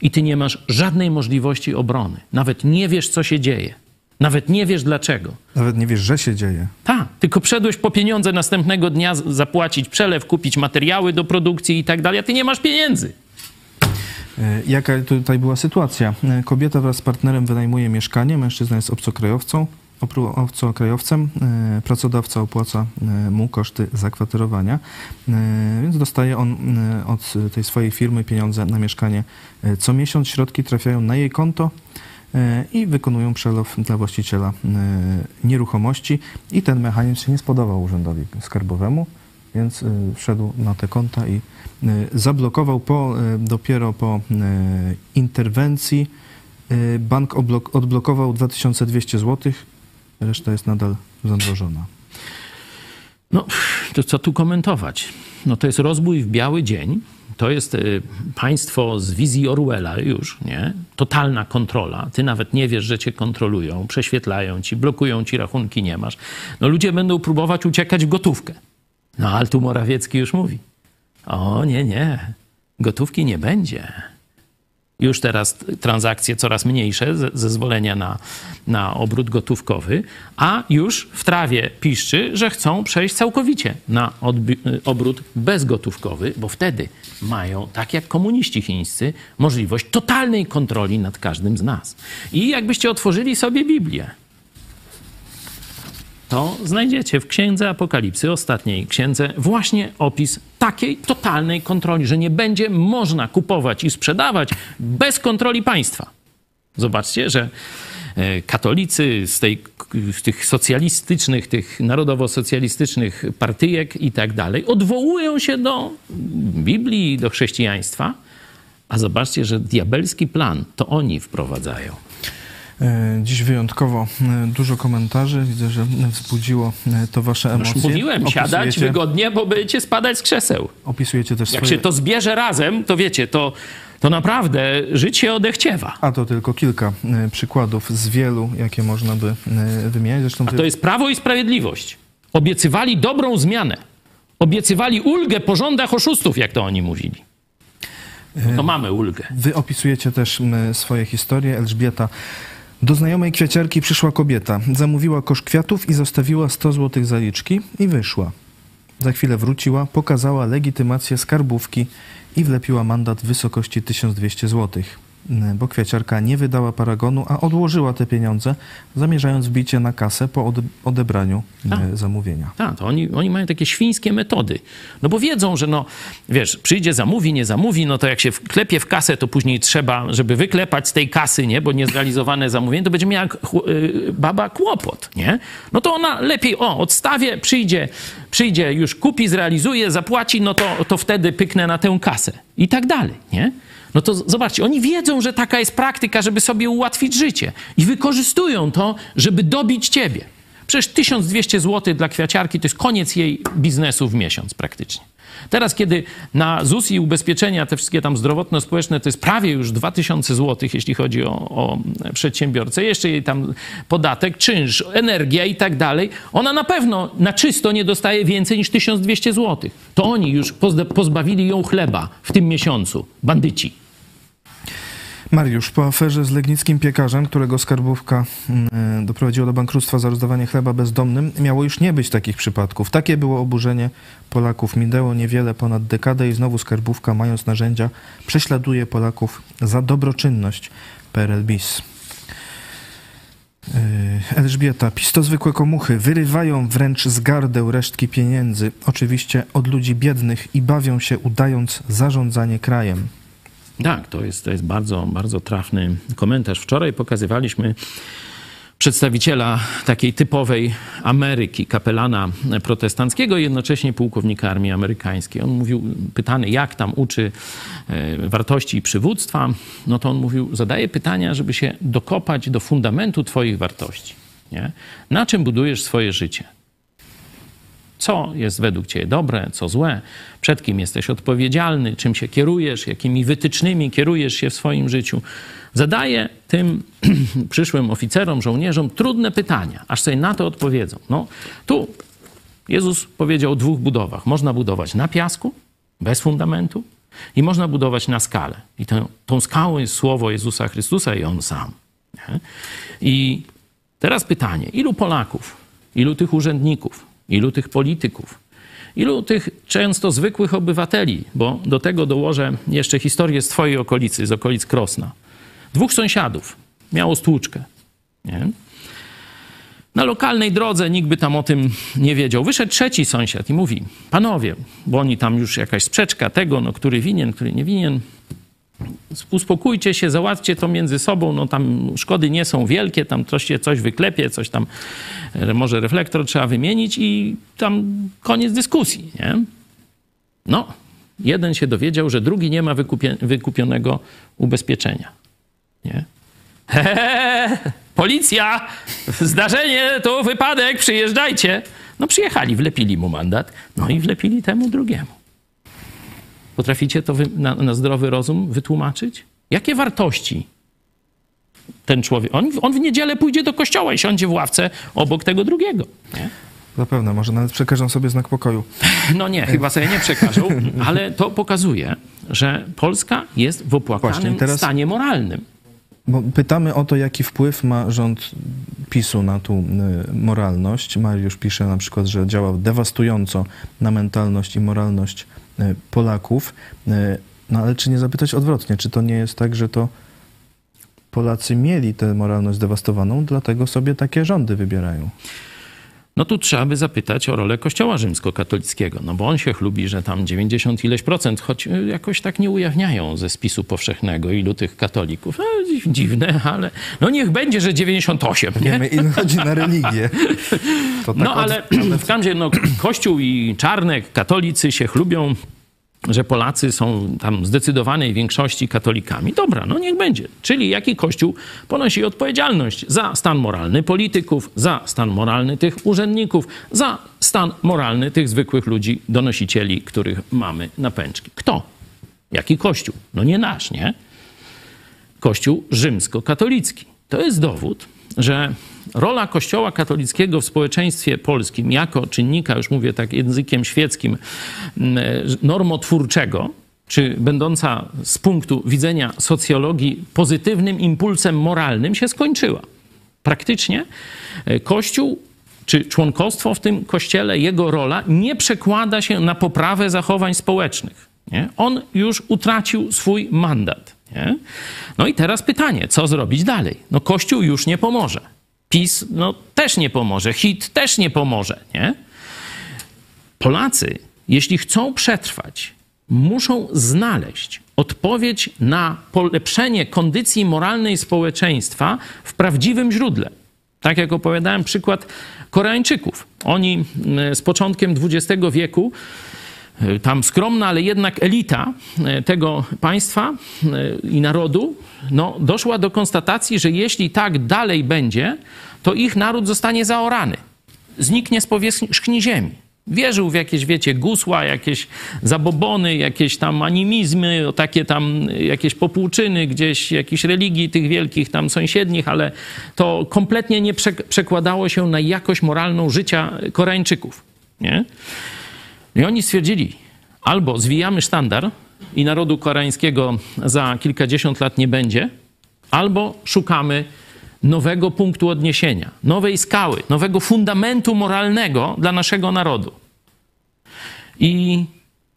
i ty nie masz żadnej możliwości obrony. Nawet nie wiesz, co się dzieje. Nawet nie wiesz dlaczego. Nawet nie wiesz, że się dzieje. Tak, tylko wszedłeś po pieniądze następnego dnia zapłacić przelew, kupić materiały do produkcji i tak dalej, a ty nie masz pieniędzy. Jaka tutaj była sytuacja? Kobieta wraz z partnerem wynajmuje mieszkanie, mężczyzna jest obcokrajowcem, pracodawca opłaca mu koszty zakwaterowania, więc dostaje on od tej swojej firmy pieniądze na mieszkanie co miesiąc, środki trafiają na jej konto i wykonują przelew dla właściciela nieruchomości i ten mechanizm się nie spodobał urzędowi skarbowemu, więc wszedł na te konta i zablokował. Dopiero po interwencji bank odblokował 2200 zł, reszta jest nadal zamrożona. No, to co tu komentować? No to jest rozbój w biały dzień, to jest państwo z wizji Orwella już, nie? Totalna kontrola, ty nawet nie wiesz, że cię kontrolują, prześwietlają ci, blokują ci rachunki, nie masz. No ludzie będą próbować uciekać w gotówkę. No ale tu Morawiecki już mówi. O nie, gotówki nie będzie. Już teraz transakcje coraz mniejsze, zezwolenia na obrót gotówkowy, a już w trawie piszczy, że chcą przejść całkowicie na obrót bezgotówkowy, bo wtedy mają, tak jak komuniści chińscy, możliwość totalnej kontroli nad każdym z nas. I jakbyście otworzyli sobie Biblię, to znajdziecie w Księdze Apokalipsy, ostatniej księdze, właśnie opis takiej totalnej kontroli, że nie będzie można kupować i sprzedawać bez kontroli państwa. Zobaczcie, że katolicy, z tych socjalistycznych, tych narodowo-socjalistycznych partyjek i tak dalej, odwołują się do Biblii, do chrześcijaństwa. A zobaczcie, że diabelski plan to oni wprowadzają. Dziś wyjątkowo dużo komentarzy. Widzę, że wzbudziło to wasze emocje. Już mówiłem, siadać wygodnie, bo będziecie spadać z krzeseł. Opisujecie też swoje... Jak się to zbierze razem, to wiecie, to naprawdę życie odechciewa. A to tylko kilka przykładów z wielu, jakie można by wymieniać. Zresztą to jest Prawo i Sprawiedliwość. Obiecywali dobrą zmianę. Obiecywali ulgę po rządach oszustów, jak to oni mówili. No to mamy ulgę. Wy opisujecie też swoje historie. Elżbieta: do znajomej kwiaciarki przyszła kobieta. Zamówiła kosz kwiatów i zostawiła 100 zł zaliczki i wyszła. Za chwilę wróciła, pokazała legitymację skarbówki i wlepiła mandat w wysokości 1200 zł. Bo kwiaciarka nie wydała paragonu, a odłożyła te pieniądze, zamierzając wbić je na kasę po odebraniu zamówienia. Tak, to oni mają takie świńskie metody. No bo wiedzą, że no, wiesz, przyjdzie, zamówi, nie zamówi, no to jak się wklepie w kasę, to później trzeba, żeby wyklepać z tej kasy, nie, bo niezrealizowane zamówienie, to będzie miała baba kłopot, nie? No to ona lepiej, odstawię, przyjdzie, już kupi, zrealizuje, zapłaci, no to wtedy pyknę na tę kasę i tak dalej, nie? No to zobaczcie, oni wiedzą, że taka jest praktyka, żeby sobie ułatwić życie i wykorzystują to, żeby dobić ciebie. Przecież 1200 zł dla kwiaciarki to jest koniec jej biznesu w miesiąc praktycznie. Teraz, kiedy na ZUS i ubezpieczenia, te wszystkie tam zdrowotno-społeczne, to jest prawie już 2000 zł, jeśli chodzi o przedsiębiorcę, jeszcze jej tam podatek, czynsz, energia i tak dalej, ona na pewno na czysto nie dostaje więcej niż 1200 zł. To oni już pozbawili ją chleba w tym miesiącu, bandyci. Mariusz: po aferze z legnickim piekarzem, którego skarbówka doprowadziła do bankructwa za rozdawanie chleba bezdomnym, miało już nie być takich przypadków. Takie było oburzenie Polaków. Minęło niewiele ponad dekadę i znowu skarbówka, mając narzędzia, prześladuje Polaków za dobroczynność. PRL bis. Elżbieta: PiS to zwykłe komuchy, wyrywają wręcz z gardeł resztki pieniędzy, oczywiście od ludzi biednych, i bawią się, udając zarządzanie krajem. Tak, to jest bardzo, bardzo trafny komentarz. Wczoraj pokazywaliśmy przedstawiciela takiej typowej Ameryki, kapelana protestanckiego i jednocześnie pułkownika armii amerykańskiej. On mówił, pytany, jak tam uczy wartości i przywództwa, no to on mówił, zadaję pytania, żeby się dokopać do fundamentu twoich wartości. Nie? Na czym budujesz swoje życie? Co jest według ciebie dobre, co złe, przed kim jesteś odpowiedzialny, czym się kierujesz, jakimi wytycznymi kierujesz się w swoim życiu. Zadaję tym przyszłym oficerom, żołnierzom trudne pytania, aż sobie na to odpowiedzą. No, tu Jezus powiedział o dwóch budowach. Można budować na piasku, bez fundamentu, i można budować na skale. I tą skałą jest słowo Jezusa Chrystusa i On sam. Nie? I teraz pytanie, ilu Polaków, ilu tych urzędników, ilu tych polityków, ilu tych często zwykłych obywateli, bo do tego dołożę jeszcze historię z twojej okolicy, z okolic Krosna. Dwóch sąsiadów miało stłuczkę. Nie? Na lokalnej drodze nikt by tam o tym nie wiedział. Wyszedł trzeci sąsiad i mówi: panowie, bo oni tam już jakaś sprzeczka tego, no który winien, który nie winien, uspokójcie się, załatwcie to między sobą, no tam szkody nie są wielkie, tam ktoś się coś wyklepie, coś tam, może reflektor trzeba wymienić i tam koniec dyskusji, nie? No, jeden się dowiedział, że drugi nie ma wykupionego ubezpieczenia, nie? Policja! Zdarzenie, to wypadek, przyjeżdżajcie! No przyjechali, wlepili mu mandat, no i wlepili temu drugiemu. Potraficie to na zdrowy rozum wytłumaczyć? Jakie wartości ten człowiek... On w niedzielę pójdzie do kościoła i siądzie w ławce obok tego drugiego. Nie? Zapewne, może nawet przekażą sobie znak pokoju. No nie, chyba sobie nie przekażą, ale to pokazuje, że Polska jest w opłakanym stanie moralnym. Bo pytamy o to, jaki wpływ ma rząd PiS-u na tą moralność. Mariusz pisze na przykład, że działa dewastująco na mentalność i moralność Polaków. No ale czy nie zapytać odwrotnie? Czy to nie jest tak, że to Polacy mieli tę moralność zdewastowaną, dlatego sobie takie rządy wybierają? no tu trzeba by zapytać o rolę Kościoła rzymskokatolickiego, no bo on się chlubi, że tam 90 ileś procent, choć jakoś tak nie ujawniają ze spisu powszechnego ilu tych katolików. No, dziwne, ale no niech będzie, że 98, nie? Wiemy, ile chodzi na religię. To tak no ale w każdym no, Kościół i Czarnek, katolicy się chlubią, że Polacy są tam w zdecydowanej większości katolikami. Dobra, no niech będzie. Czyli jaki Kościół ponosi odpowiedzialność za stan moralny polityków, za stan moralny tych urzędników, za stan moralny tych zwykłych ludzi, donosicieli, których mamy na pęczki. Kto? Jaki Kościół? No nie nasz, nie? Kościół rzymskokatolicki. To jest dowód, że rola Kościoła katolickiego w społeczeństwie polskim jako czynnika, już mówię tak językiem świeckim, normotwórczego, czy będąca z punktu widzenia socjologii pozytywnym impulsem moralnym się skończyła. Praktycznie Kościół czy członkostwo w tym Kościele, jego rola nie przekłada się na poprawę zachowań społecznych. Nie? On już utracił swój mandat. Nie? No i teraz pytanie, co zrobić dalej? No Kościół już nie pomoże. PiS no, też nie pomoże, HiT też nie pomoże, nie? Polacy, jeśli chcą przetrwać, muszą znaleźć odpowiedź na polepszenie kondycji moralnej społeczeństwa w prawdziwym źródle. Tak jak opowiadałem, przykład Koreańczyków. Oni z początkiem XX wieku, tam skromna, ale jednak elita tego państwa i narodu no, doszła do konstatacji, że jeśli tak dalej będzie, to ich naród zostanie zaorany. Zniknie z powierzchni ziemi. Wierzył w jakieś, wiecie, gusła, jakieś zabobony, jakieś tam animizmy, takie tam jakieś popłuczyny gdzieś, jakichś religii tych wielkich tam sąsiednich, ale to kompletnie nie przekładało się na jakość moralną życia Koreańczyków, nie? I oni stwierdzili, albo zwijamy sztandar i narodu koreańskiego za kilkadziesiąt lat nie będzie, albo szukamy nowego punktu odniesienia, nowej skały, nowego fundamentu moralnego dla naszego narodu. I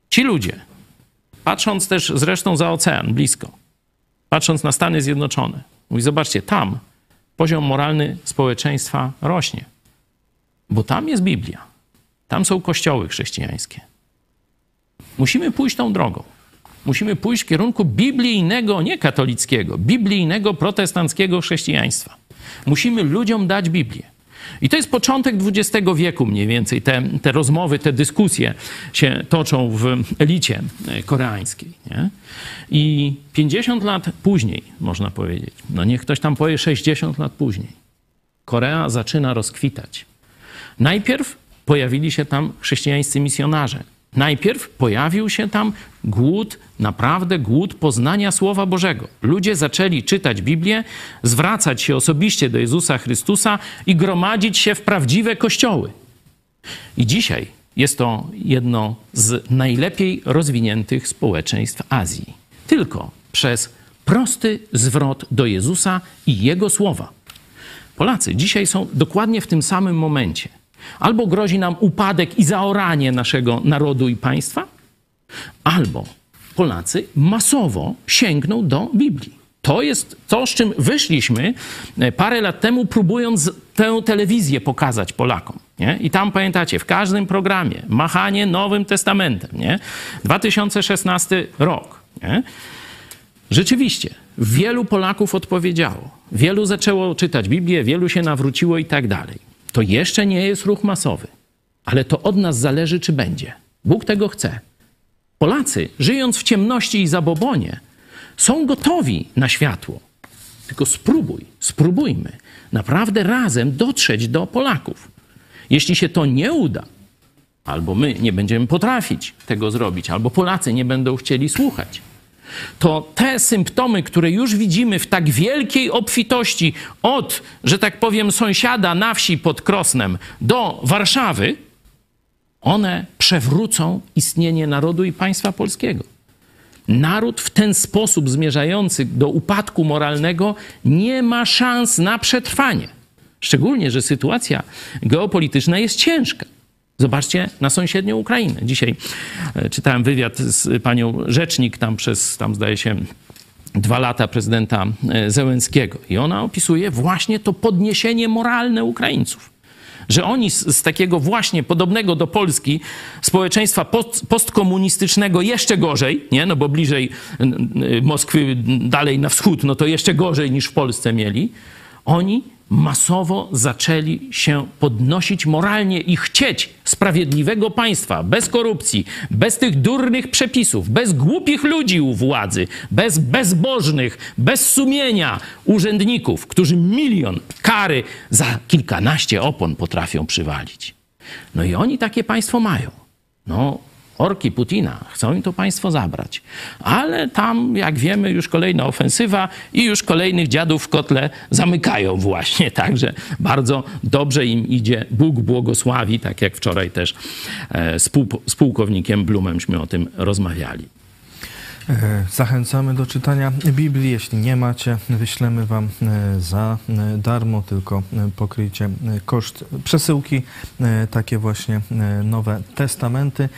ci ludzie, patrząc też zresztą za ocean blisko, patrząc na Stany Zjednoczone, mówi, zobaczcie, tam poziom moralny społeczeństwa rośnie, bo tam jest Biblia. Tam są kościoły chrześcijańskie. Musimy pójść tą drogą. Musimy pójść w kierunku biblijnego, nie katolickiego, biblijnego, protestanckiego chrześcijaństwa. Musimy ludziom dać Biblię. I to jest początek XX wieku mniej więcej. Te rozmowy, te dyskusje się toczą w elicie koreańskiej. Nie? I 50 lat później, można powiedzieć, no niech ktoś tam powie 60 lat później, Korea zaczyna rozkwitać. Najpierw pojawili się tam chrześcijańscy misjonarze. Najpierw pojawił się tam głód, naprawdę głód poznania Słowa Bożego. Ludzie zaczęli czytać Biblię, zwracać się osobiście do Jezusa Chrystusa i gromadzić się w prawdziwe kościoły. I dzisiaj jest to jedno z najlepiej rozwiniętych społeczeństw Azji. Tylko przez prosty zwrot do Jezusa i Jego słowa. Polacy dzisiaj są dokładnie w tym samym momencie. Albo grozi nam upadek i zaoranie naszego narodu i państwa, albo Polacy masowo sięgną do Biblii. To jest to, z czym wyszliśmy parę lat temu, próbując tę telewizję pokazać Polakom. Nie? I tam, pamiętacie, w każdym programie machanie Nowym Testamentem. Nie? 2016 rok. Nie? Rzeczywiście, wielu Polaków odpowiedziało. Wielu zaczęło czytać Biblię, wielu się nawróciło i tak dalej. To jeszcze nie jest ruch masowy, ale to od nas zależy, czy będzie. Bóg tego chce. Polacy, żyjąc w ciemności i zabobonie, są gotowi na światło. Tylko spróbujmy naprawdę razem dotrzeć do Polaków. Jeśli się to nie uda, albo my nie będziemy potrafić tego zrobić, albo Polacy nie będą chcieli słuchać, to te symptomy, które już widzimy w tak wielkiej obfitości od, że tak powiem, sąsiada na wsi pod Krosnem do Warszawy, one przewrócą istnienie narodu i państwa polskiego. Naród w ten sposób zmierzający do upadku moralnego nie ma szans na przetrwanie. Szczególnie, że sytuacja geopolityczna jest ciężka. Zobaczcie na sąsiednią Ukrainę. Dzisiaj czytałem wywiad z panią rzecznik przez zdaje się 2 lata prezydenta Zełenskiego i ona opisuje właśnie to podniesienie moralne Ukraińców. że oni z takiego właśnie podobnego do Polski społeczeństwa postkomunistycznego jeszcze gorzej, nie? No bo bliżej Moskwy, dalej na wschód, no to jeszcze gorzej niż w Polsce mieli, oni masowo zaczęli się podnosić moralnie i chcieć sprawiedliwego państwa, bez korupcji, bez tych durnych przepisów, bez głupich ludzi u władzy, bez bezbożnych, bez sumienia urzędników, którzy milion kary za kilkanaście opon potrafią przywalić. No i oni takie państwo mają. No, orki Putina chcą im to państwo zabrać. Ale tam, jak wiemy, już kolejna ofensywa i już kolejnych dziadów w kotle zamykają właśnie. Także bardzo dobrze im idzie. Bóg błogosławi, tak jak wczoraj też z pułkownikiem Blumemśmy o tym rozmawiali. Zachęcamy do czytania Biblii. Jeśli nie macie, wyślemy wam za darmo, tylko pokryjcie koszt przesyłki, takie właśnie Nowe Testamenty.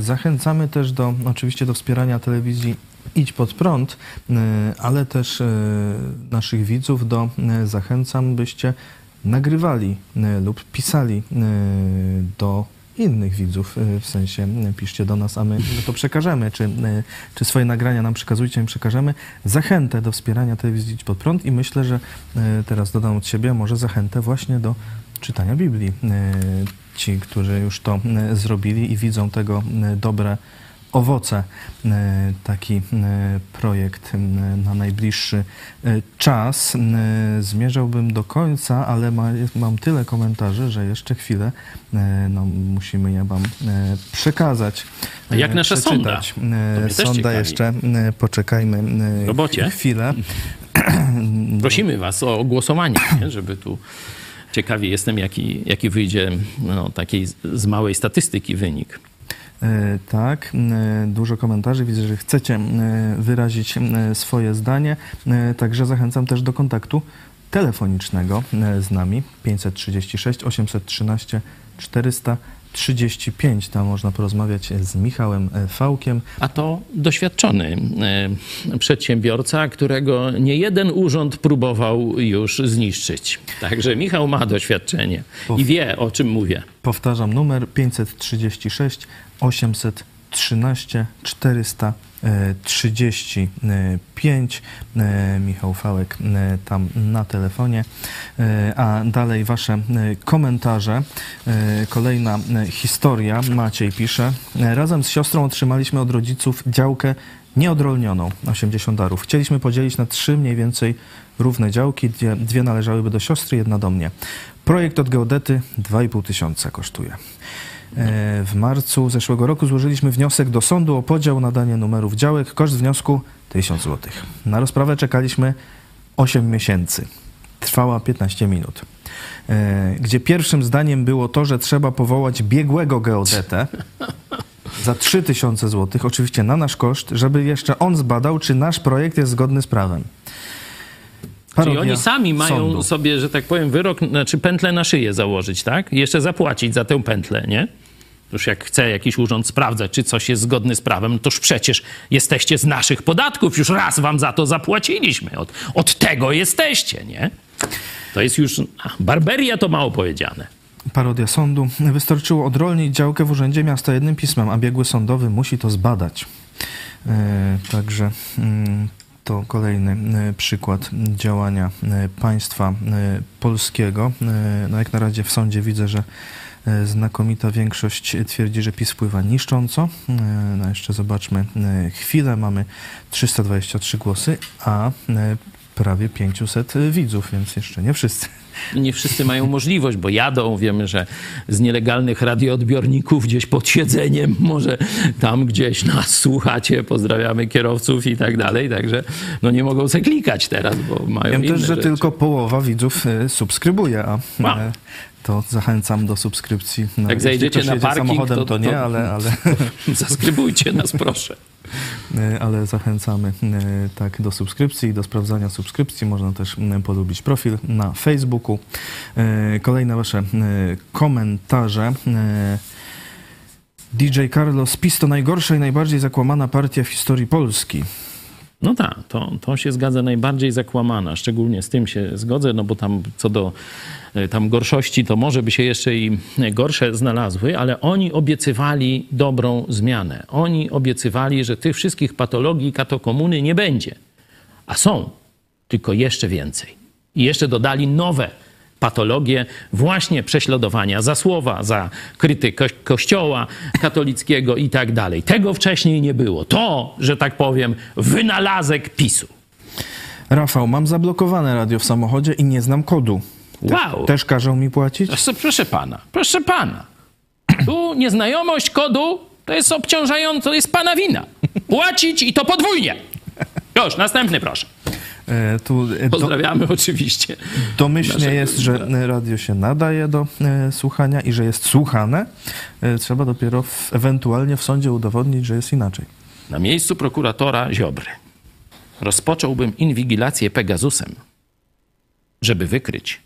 Zachęcamy też do, oczywiście, do wspierania telewizji Idź Pod Prąd, ale też naszych widzów zachęcam, byście nagrywali lub pisali do innych widzów, w sensie piszcie do nas, a my to przekażemy, czy swoje nagrania nam przekazujcie, my przekażemy zachętę do wspierania telewizji Idź Pod Prąd i myślę, że teraz dodam od siebie może zachętę właśnie do czytania Biblii. Ci, którzy już to zrobili i widzą tego dobre owoce, taki projekt na najbliższy czas. Zmierzałbym do końca, ale mam tyle komentarzy, że jeszcze chwilę musimy je wam przekazać. Jak nasza sonda? Sonda jeszcze poczekajmy chwilę. Prosimy was o głosowanie, nie? Żeby tu... Ciekawy jestem, jaki wyjdzie takiej z małej statystyki wynik. Tak, dużo komentarzy. Widzę, że chcecie wyrazić swoje zdanie. Także zachęcam też do kontaktu telefonicznego z nami. 536 813 435. Tam można porozmawiać z Michałem Fałkiem. A to doświadczony przedsiębiorca, którego nie jeden urząd próbował już zniszczyć. Także Michał ma doświadczenie i wie, o czym mówię. Powtarzam numer 536 813 435. Michał Fałek tam na telefonie. A dalej wasze komentarze. Kolejna historia. Maciej pisze. Razem z siostrą otrzymaliśmy od rodziców działkę nieodrolnioną, 80 darów. Chcieliśmy podzielić na 3 mniej więcej równe działki. Dwie należałyby do siostry, jedna do mnie. Projekt od geodety 2500 kosztuje. W marcu zeszłego roku złożyliśmy wniosek do sądu o podział, nadanie numerów działek. Koszt wniosku 1000 zł. Na rozprawę czekaliśmy 8 miesięcy. Trwała 15 minut. Gdzie pierwszym zdaniem było to, że trzeba powołać biegłego geodetę za 3000 zł, oczywiście na nasz koszt, żeby jeszcze on zbadał, czy nasz projekt jest zgodny z prawem. Czyli oni sami mają sobie, że tak powiem, wyrok, znaczy pętlę na szyję założyć, tak? I jeszcze zapłacić za tę pętlę, nie? Już jak chce jakiś urząd sprawdzać, czy coś jest zgodne z prawem, toż przecież jesteście z naszych podatków, już raz wam za to zapłaciliśmy. Od tego jesteście, nie? To jest już... Barberia to mało powiedziane. Parodia sądu. Wystarczyło odrolnić działkę w Urzędzie Miasta jednym pismem, a biegły sądowy musi to zbadać. Także... To kolejny przykład działania państwa polskiego. No jak na razie w sądzie widzę, że znakomita większość twierdzi, że PiS wpływa niszcząco. No jeszcze zobaczmy chwilę. Mamy 323 głosy, a prawie 500 widzów, więc jeszcze nie wszyscy. Nie wszyscy mają możliwość, bo jadą, wiemy, że z nielegalnych radioodbiorników gdzieś pod siedzeniem, może tam gdzieś nas słuchacie, pozdrawiamy kierowców i tak dalej, także no nie mogą se klikać teraz, bo mają inne też, że rzeczy. Tylko połowa widzów subskrybuje, a to zachęcam do subskrypcji. No, jak zajdziecie na parking, samochodem, to nie, ale... Zaskrybujcie nas, proszę. Ale zachęcamy tak do subskrypcji i do sprawdzania subskrypcji. Można też polubić profil na Facebooku. Kolejne wasze komentarze. DJ Carlos, PiS to najgorsza i najbardziej zakłamana partia w historii Polski. No tak, to się zgadza, najbardziej zakłamana, szczególnie z tym się zgodzę, no bo tam co do tam gorszości, to może by się jeszcze i gorsze znalazły, ale oni obiecywali dobrą zmianę. Oni obiecywali, że tych wszystkich patologii katokomuny nie będzie, a są, tylko jeszcze więcej. I jeszcze dodali nowe patologie właśnie prześladowania za słowa, za krytykę kościoła katolickiego i tak dalej. Tego wcześniej nie było. To, że tak powiem, wynalazek PiS-u. Rafał, mam zablokowane radio w samochodzie i nie znam kodu. Wow. Też każą mi płacić? Proszę pana. Tu nieznajomość kodu to jest obciążające, to jest pana wina. Płacić i to podwójnie. Już, następny proszę. Pozdrawiamy oczywiście. Domyślnie jest, że radio się nadaje do słuchania i że jest słuchane. Trzeba dopiero ewentualnie w sądzie udowodnić, że jest inaczej. Na miejscu prokuratora Ziobry rozpocząłbym inwigilację Pegasusem, żeby wykryć,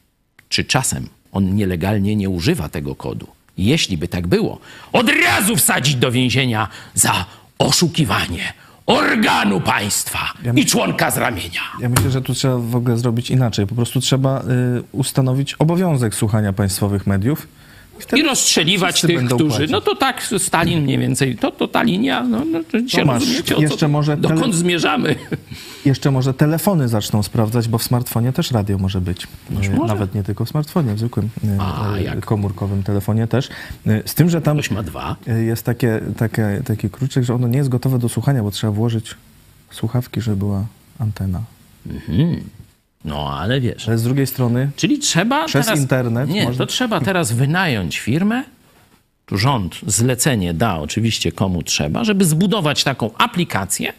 czy czasem on nielegalnie nie używa tego kodu. Jeśli by tak było, od razu wsadzić do więzienia za oszukiwanie organu państwa i członka z ramienia. Ja myślę, że tu trzeba w ogóle zrobić inaczej. Po prostu trzeba ustanowić obowiązek słuchania państwowych mediów. I rozstrzeliwać tych, którzy... Płacić. No to tak Stalin mniej więcej. To ta linia... Dokąd zmierzamy? Jeszcze może telefony zaczną sprawdzać, bo w smartfonie też radio może być. Nawet nie tylko w smartfonie, w zwykłym komórkowym telefonie też. Z tym, że tam jest taki kruczek, że ono nie jest gotowe do słuchania, bo trzeba włożyć słuchawki, żeby była antena. Mhm. No, ale wiesz. Ale z drugiej strony. Czyli trzeba. Przez teraz, internet. Nie, można... to trzeba teraz wynająć firmę. Tu rząd zlecenie da oczywiście komu trzeba, żeby zbudować taką aplikację,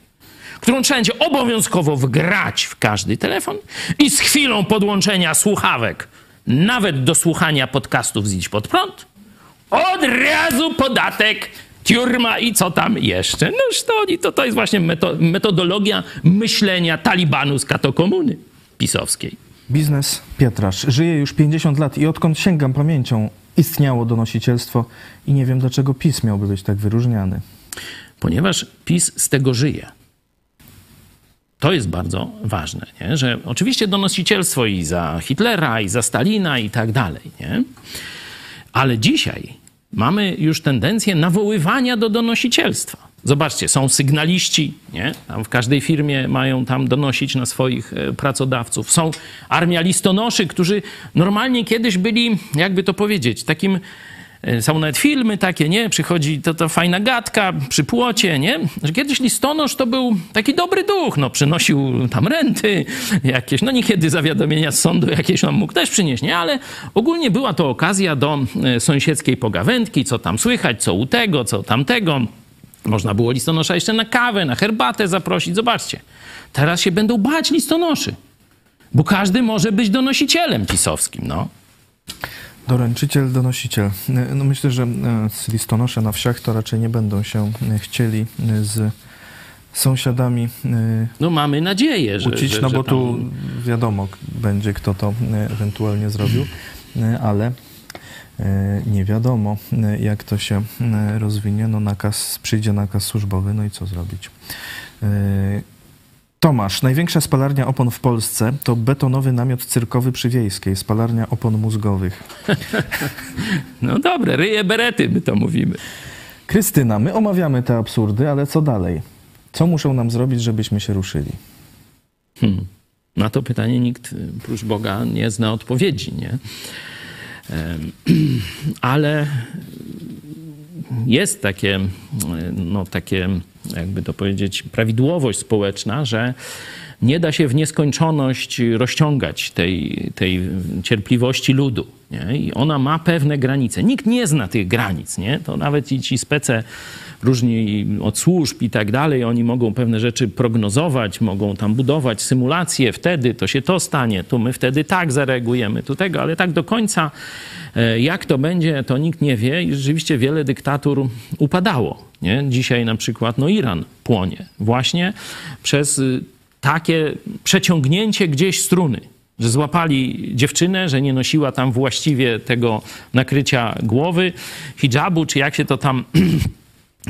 którą trzeba będzie obowiązkowo wgrać w każdy telefon i z chwilą podłączenia słuchawek, nawet do słuchania podcastów z Idź Pod Prąd, od razu podatek. Tiurma i co tam jeszcze? Noż to oni, to jest właśnie metodologia myślenia talibanu z katokomuny pisowskiej. Biznes Pietrasz. Żyje już 50 lat i odkąd sięgam pamięcią, istniało donosicielstwo i nie wiem, dlaczego PiS miałby być tak wyróżniany. Ponieważ PiS z tego żyje. To jest bardzo ważne, nie? Że oczywiście donosicielstwo i za Hitlera, i za Stalina i tak dalej, nie? Ale dzisiaj mamy już tendencję nawoływania do donosicielstwa. Zobaczcie, są sygnaliści, nie? Tam w każdej firmie mają tam donosić na swoich pracodawców. Są armia listonoszy, którzy normalnie kiedyś byli, jakby to powiedzieć, takim... Są nawet filmy takie, nie? Przychodzi to fajna gadka przy płocie, nie? Że kiedyś listonosz to był taki dobry duch, no przynosił tam renty jakieś, no niekiedy zawiadomienia z sądu jakieś on mógł też przynieść, nie? Ale ogólnie była to okazja do sąsiedzkiej pogawędki, co tam słychać, co u tego, co tamtego. Można było listonosza jeszcze na kawę, na herbatę zaprosić. Zobaczcie, teraz się będą bać listonoszy, bo każdy może być donosicielem pisowskim, no. Doręczyciel, donosiciel. No myślę, że listonosze na wsiach to raczej nie będą się chcieli z sąsiadami no mamy nadzieję, że ucić, no bo tam... tu wiadomo będzie, kto to ewentualnie zrobił, ale nie wiadomo, jak to się rozwinie. No przyjdzie nakaz służbowy, no i co zrobić? Tomasz, największa spalarnia opon w Polsce to betonowy namiot cyrkowy przy Wiejskiej, spalarnia opon mózgowych. No dobre, ryje berety, my to mówimy. Krystyna, my omawiamy te absurdy, ale co dalej? Co muszą nam zrobić, żebyśmy się ruszyli? Na to pytanie nikt, prócz Boga, nie zna odpowiedzi, nie? Ale jest takie jakby to powiedzieć, prawidłowość społeczna, że nie da się w nieskończoność rozciągać tej cierpliwości ludu, nie? I ona ma pewne granice. Nikt nie zna tych granic, nie? To nawet i ci spece różni od służb i tak dalej, oni mogą pewne rzeczy prognozować, mogą tam budować symulacje, wtedy to się to stanie, tu my wtedy tak zareagujemy, tu tego, ale tak do końca jak to będzie, to nikt nie wie i rzeczywiście wiele dyktatur upadało, nie? Dzisiaj na przykład Iran płonie właśnie przez takie przeciągnięcie gdzieś struny, że złapali dziewczynę, że nie nosiła tam właściwie tego nakrycia głowy, hijabu, czy jak się to tam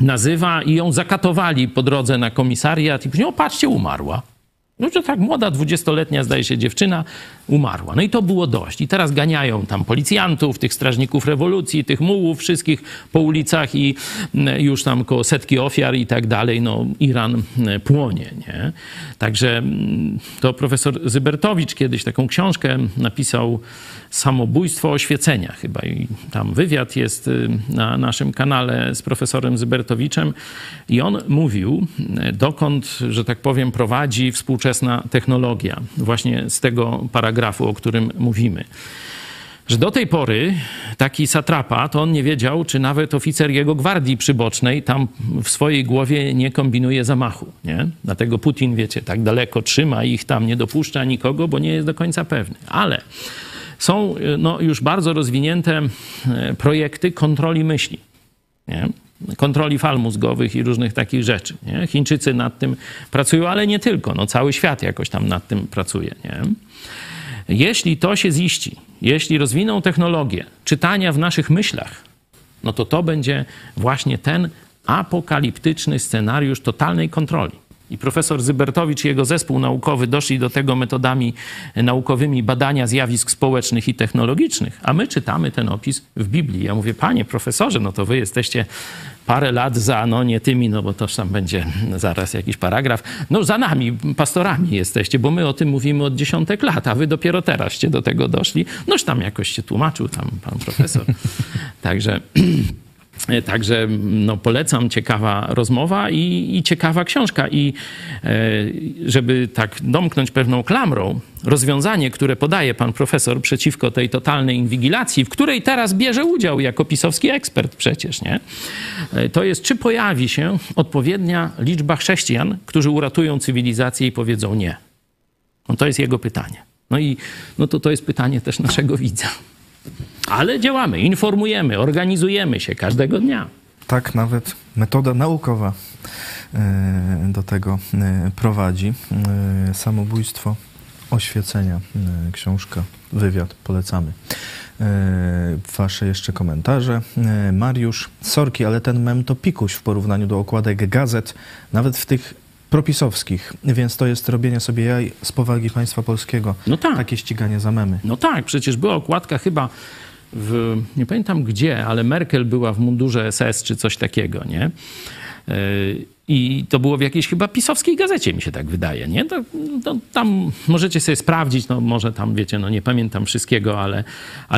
nazywa i ją zakatowali po drodze na komisariat i później, o patrzcie, umarła. No to tak młoda, 20-letnia, zdaje się, dziewczyna umarła. No i to było dość. I teraz ganiają tam policjantów, tych strażników rewolucji, tych mułów wszystkich po ulicach i już tam koło setki ofiar i tak dalej. No Iran płonie, nie? Także to profesor Zybertowicz kiedyś taką książkę napisał, Samobójstwo oświecenia chyba. I tam wywiad jest na naszym kanale z profesorem Zybertowiczem. I on mówił, dokąd, że tak powiem, prowadzi współczesna technologia. Właśnie z tego paragrafu, o którym mówimy. Że do tej pory taki satrapa, to on nie wiedział, czy nawet oficer jego gwardii przybocznej tam w swojej głowie nie kombinuje zamachu, nie? Dlatego Putin, wiecie, tak daleko trzyma ich tam, nie dopuszcza nikogo, bo nie jest do końca pewny. Ale są no, już bardzo rozwinięte projekty kontroli myśli, nie? Kontroli fal mózgowych i różnych takich rzeczy, nie? Chińczycy nad tym pracują, ale nie tylko. No, cały świat jakoś tam nad tym pracuje, nie? Jeśli to się ziści, jeśli rozwiną technologię czytania w naszych myślach, no to to będzie właśnie ten apokaliptyczny scenariusz totalnej kontroli. I profesor Zybertowicz i jego zespół naukowy doszli do tego metodami naukowymi badania zjawisk społecznych i technologicznych, a my czytamy ten opis w Biblii. Ja mówię, panie profesorze, no to wy jesteście parę lat za, no nie tymi, no bo toż tam będzie zaraz jakiś paragraf, no za nami, pastorami jesteście, bo my o tym mówimy od dziesiątek lat, a wy dopiero terazście do tego doszli. Noż tam jakoś się tłumaczył tam pan profesor. Także... Także no, polecam, ciekawa rozmowa i ciekawa książka. I żeby tak domknąć pewną klamrą, rozwiązanie, które podaje pan profesor przeciwko tej totalnej inwigilacji, w której teraz bierze udział jako pisowski ekspert przecież, nie? To jest, czy pojawi się odpowiednia liczba chrześcijan, którzy uratują cywilizację i powiedzą nie. No, to jest jego pytanie. No i no, to jest pytanie też naszego widza. Ale działamy, informujemy, organizujemy się każdego dnia. Tak, nawet metoda naukowa do tego prowadzi. Samobójstwo oświecenia, książka, wywiad, polecamy. Wasze jeszcze komentarze. Mariusz Sorki, ale ten mem to pikuś w porównaniu do okładek gazet, nawet w tych propisowskich, więc to jest robienie sobie jaj z powagi państwa polskiego. No tak. Takie ściganie za memy. No tak, przecież była okładka chyba w, nie pamiętam gdzie, ale Merkel była w mundurze SS czy coś takiego, nie? I to było w jakiejś chyba pisowskiej gazecie, mi się tak wydaje, nie? To tam możecie sobie sprawdzić, no może tam, wiecie, no nie pamiętam wszystkiego, ale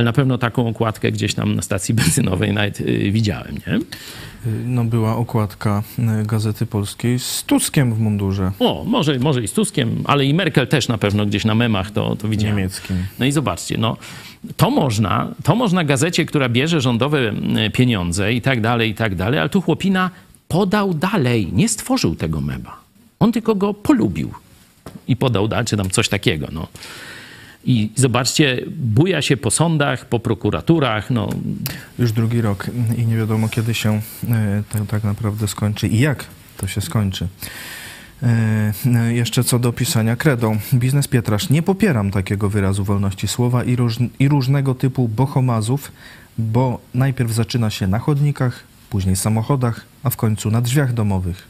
na pewno taką okładkę gdzieś tam na stacji benzynowej nawet widziałem, nie? No była okładka Gazety Polskiej z Tuskiem w mundurze. O, może i z Tuskiem, ale i Merkel też na pewno gdzieś na memach to widziałem. Niemieckim. No i zobaczcie, no to można gazecie, która bierze rządowe pieniądze i tak dalej, ale tu chłopina podał dalej, nie stworzył tego mema. On tylko go polubił i podał dalej, czy tam coś takiego. No. I zobaczcie, buja się po sądach, po prokuraturach. No. Już drugi rok i nie wiadomo, kiedy się to tak naprawdę skończy i jak to się skończy. Jeszcze co do pisania kredą. Biznes Pietrasz. Nie popieram takiego wyrazu wolności słowa i różnego typu bohomazów, bo najpierw zaczyna się na chodnikach, później w samochodach, a w końcu na drzwiach domowych.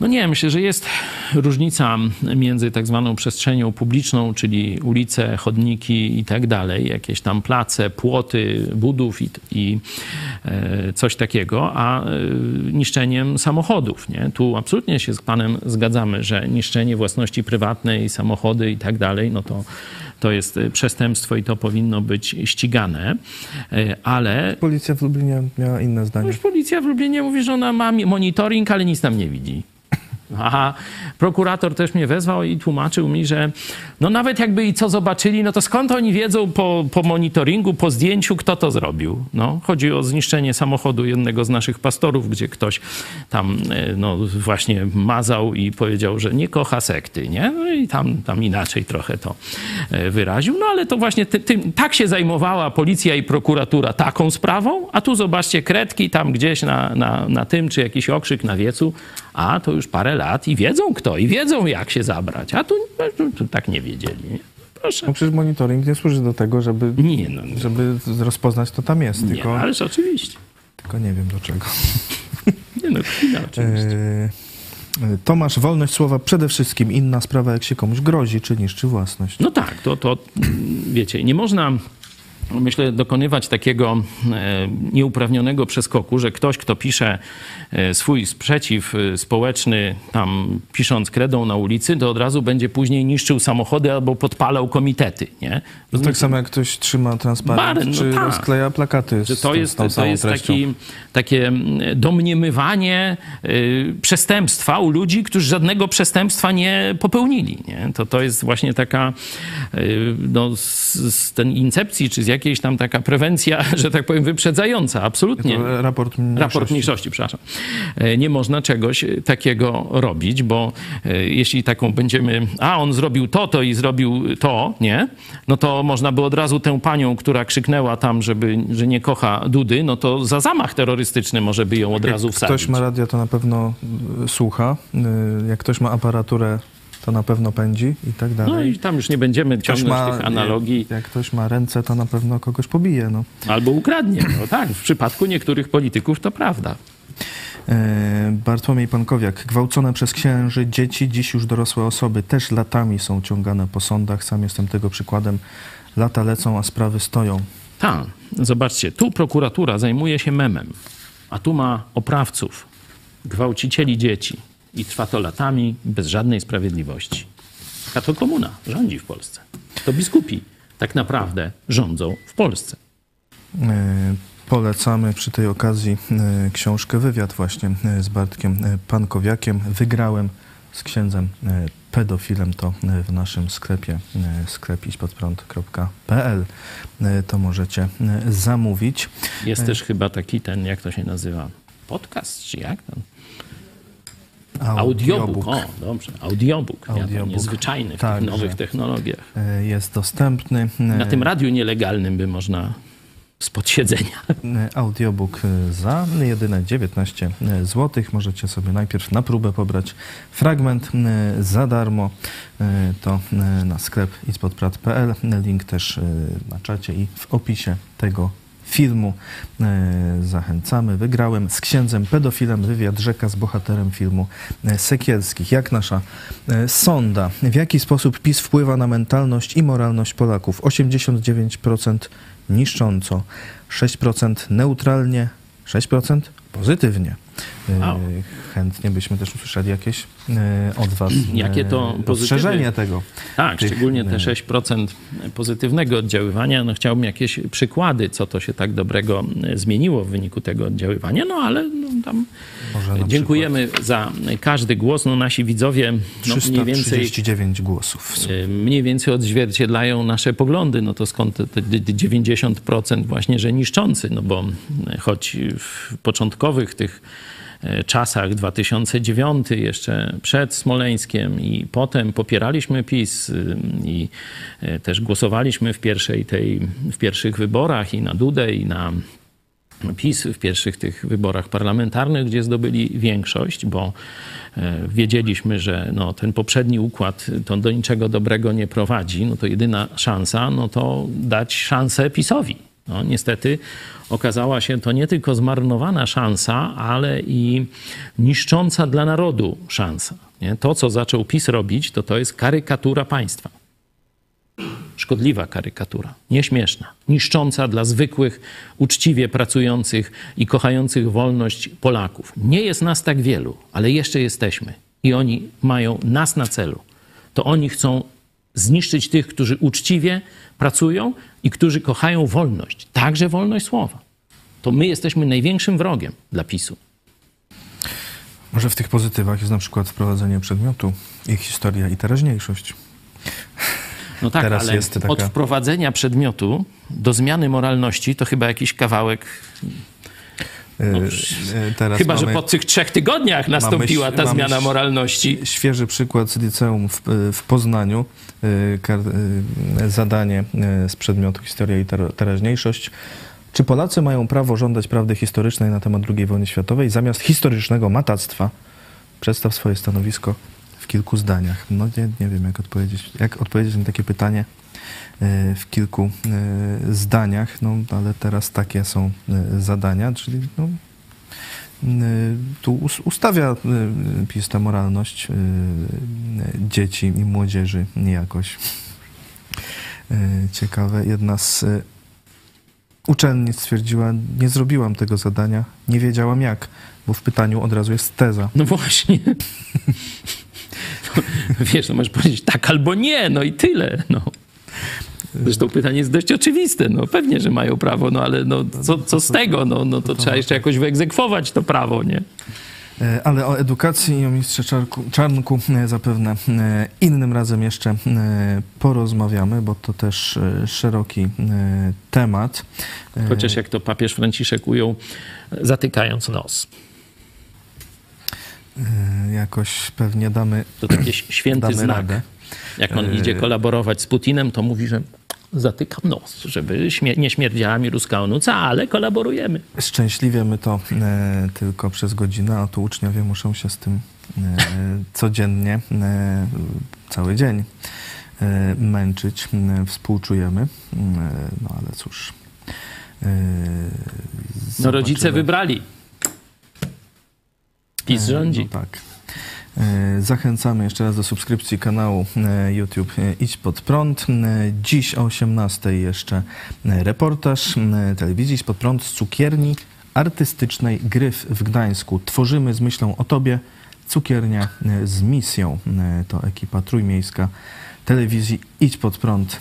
No nie, myślę, że jest różnica między tak zwaną przestrzenią publiczną, czyli ulice, chodniki i tak dalej, jakieś tam place, płoty, budów i coś takiego, a niszczeniem samochodów, nie? Tu absolutnie się z panem zgadzamy, że niszczenie własności prywatnej, samochody i tak dalej, no to jest przestępstwo i to powinno być ścigane, ale... Policja w Lublinie miała inne zdanie. Już policja w Lublinie mówi, że ona ma monitoring, ale nic tam nie widzi. Aha, prokurator też mnie wezwał i tłumaczył mi, że no nawet jakby i co zobaczyli, no to skąd oni wiedzą po monitoringu, po zdjęciu, kto to zrobił? No, chodzi o zniszczenie samochodu jednego z naszych pastorów, gdzie ktoś tam no, właśnie mazał i powiedział, że nie kocha sekty, nie? No i tam inaczej trochę to wyraził. No ale to właśnie tak się zajmowała policja i prokuratura taką sprawą, a tu zobaczcie kredki tam gdzieś na tym, czy jakiś okrzyk na wiecu, a to już parę lat i wiedzą kto, i wiedzą jak się zabrać, a tu tak nie wiedzieli. Nie? Proszę. No przecież monitoring nie służy do tego, żeby rozpoznać, co tam jest. Nie, tylko... ależ oczywiście. Tylko nie wiem do czego. Nie no, chwila oczywiście. Tomasz, wolność słowa przede wszystkim. Inna sprawa, jak się komuś grozi, czy niszczy własność. No tak, to wiecie, nie można... Myślę, dokonywać takiego nieuprawnionego przeskoku, że ktoś, kto pisze swój sprzeciw społeczny, tam pisząc kredą na ulicy, to od razu będzie później niszczył samochody albo podpalał komitety, nie? No tak samo jak ktoś trzyma transparent, no czy rozkleja plakaty. To jest takie domniemywanie przestępstwa u ludzi, którzy żadnego przestępstwa nie popełnili, nie? To jest właśnie taka no, z ten incepcji, czy z jakiejś tam taka prewencja, że tak powiem, wyprzedzająca, absolutnie. To raport mniejszości. Raport mniejszości, przepraszam. Nie można czegoś takiego robić, bo jeśli taką będziemy, on zrobił to i zrobił to, nie? No to można by od razu tę panią, która krzyknęła tam, że nie kocha Dudy, no to za zamach terrorystyczny może by ją od razu wsadzić. Jak ktoś ma radio, to na pewno słucha. Jak ktoś ma aparaturę, to na pewno pędzi i tak dalej. No i tam już nie będziemy ciągnąć tych analogii. Jak ktoś ma ręce, to na pewno kogoś pobije. No. Albo ukradnie. No tak, w przypadku niektórych polityków to prawda. Bartłomiej Pankowiak. Gwałcone przez księży dzieci, dziś już dorosłe osoby, też latami są ciągane po sądach. Sam jestem tego przykładem. Lata lecą, a sprawy stoją. Tak. Zobaczcie, tu prokuratura zajmuje się memem, a tu ma oprawców, gwałcicieli dzieci. I trwa to latami, bez żadnej sprawiedliwości. A to komuna rządzi w Polsce. To biskupi tak naprawdę rządzą w Polsce. Polecamy przy tej okazji książkę Wywiad właśnie z Bartkiem Pankowiakiem. Wygrałem z księdzem pedofilem, to w naszym sklepie, sklep idźpodprąd.pl. To możecie zamówić. Jest też chyba taki ten, jak to się nazywa, podcast czy jak tam? Audiobook. O, dobrze. Audiobook. Niezwyczajny w tak, tych nowych technologiach. Jest dostępny. Na tym radiu nielegalnym by można spod siedzenia. Audiobook za jedyne 19 zł. Możecie sobie najpierw na próbę pobrać fragment za darmo. To na sklep idźpodprąd.pl. Link też na czacie i w opisie tego filmu. Zachęcamy. Wygrałem z księdzem pedofilem wywiad rzeka z bohaterem filmu Sekielskich. Jak nasza sonda? W jaki sposób PiS wpływa na mentalność i moralność Polaków? 89% niszcząco, 6% neutralnie, 6% pozytywnie. Chętnie byśmy też usłyszeli jakieś od was jakie to pozytywne tego. Tak, szczególnie te 6% pozytywnego oddziaływania. No chciałbym jakieś przykłady, co to się tak dobrego zmieniło w wyniku tego oddziaływania, no ale no, tam dziękujemy przykład za każdy głos. No nasi widzowie 339 głosów. Mniej więcej odzwierciedlają nasze poglądy. No to skąd te 90% właśnie, że niszczący, no bo choć w początkowych tych czasach 2009, jeszcze przed Smoleńskiem i potem popieraliśmy PiS i też głosowaliśmy w pierwszych wyborach i na Dudę i na PiS w pierwszych tych wyborach parlamentarnych, gdzie zdobyli większość, bo wiedzieliśmy, że no, ten poprzedni układ to do niczego dobrego nie prowadzi, no to jedyna szansa, no to dać szansę PiS-owi. No, niestety okazała się to nie tylko zmarnowana szansa, ale i niszcząca dla narodu szansa. Nie? To, co zaczął PiS robić, to jest karykatura państwa. Szkodliwa karykatura, nieśmieszna, niszcząca dla zwykłych, uczciwie pracujących i kochających wolność Polaków. Nie jest nas tak wielu, ale jeszcze jesteśmy i oni mają nas na celu. To oni chcą zniszczyć tych, którzy uczciwie pracują i którzy kochają wolność, także wolność słowa. To my jesteśmy największym wrogiem dla PiS-u. Może w tych pozytywach jest na przykład wprowadzenie przedmiotu, ich historia i teraźniejszość. No tak, teraz ale jest taka... od wprowadzenia przedmiotu do zmiany moralności to chyba jakiś kawałek... No, teraz chyba, że po tych 3 tygodniach nastąpiła ta zmiana moralności. Świeży przykład z liceum w Poznaniu. Zadanie z przedmiotu Historia i teraźniejszość. Czy Polacy mają prawo żądać prawdy historycznej na temat II wojny światowej zamiast historycznego matactwa? Przedstaw swoje stanowisko w w kilku zdaniach. No nie wiem, jak odpowiedzieć na takie pytanie w kilku zdaniach, no ale teraz takie są zadania, czyli no, tu ustawia PiS tę moralność dzieci i młodzieży jakoś. Ciekawe, jedna z uczennic stwierdziła, nie zrobiłam tego zadania, nie wiedziałam jak, bo w pytaniu od razu jest teza. No właśnie. Wiesz, no możesz powiedzieć tak albo nie, no i tyle. No. Zresztą pytanie jest dość oczywiste. No pewnie, że mają prawo, no ale no, co z tego? No to trzeba jeszcze jakoś wyegzekwować to prawo, nie? Ale o edukacji i o mistrze Czarnku zapewne innym razem jeszcze porozmawiamy, bo to też szeroki temat. Chociaż jak to papież Franciszek ujął, zatykając nos. Jakoś pewnie damy to taki święty znak. Radę. Jak on idzie kolaborować z Putinem, to mówi, że zatykam nos, żeby nie śmierdziała mi ruska onuca, ale kolaborujemy. Szczęśliwie my to tylko przez godzinę, a tu uczniowie muszą się z tym codziennie, cały dzień męczyć. Współczujemy, no ale cóż. No rodzice wybrali. PiS rządzi. No tak. Zachęcamy jeszcze raz do subskrypcji kanału YouTube Idź Pod Prąd. Dziś o 18:00 jeszcze reportaż telewizji Idź Pod Prąd z cukierni artystycznej Gryf w Gdańsku. Tworzymy z myślą o Tobie, cukiernia z misją. To ekipa trójmiejska telewizji Idź Pod Prąd.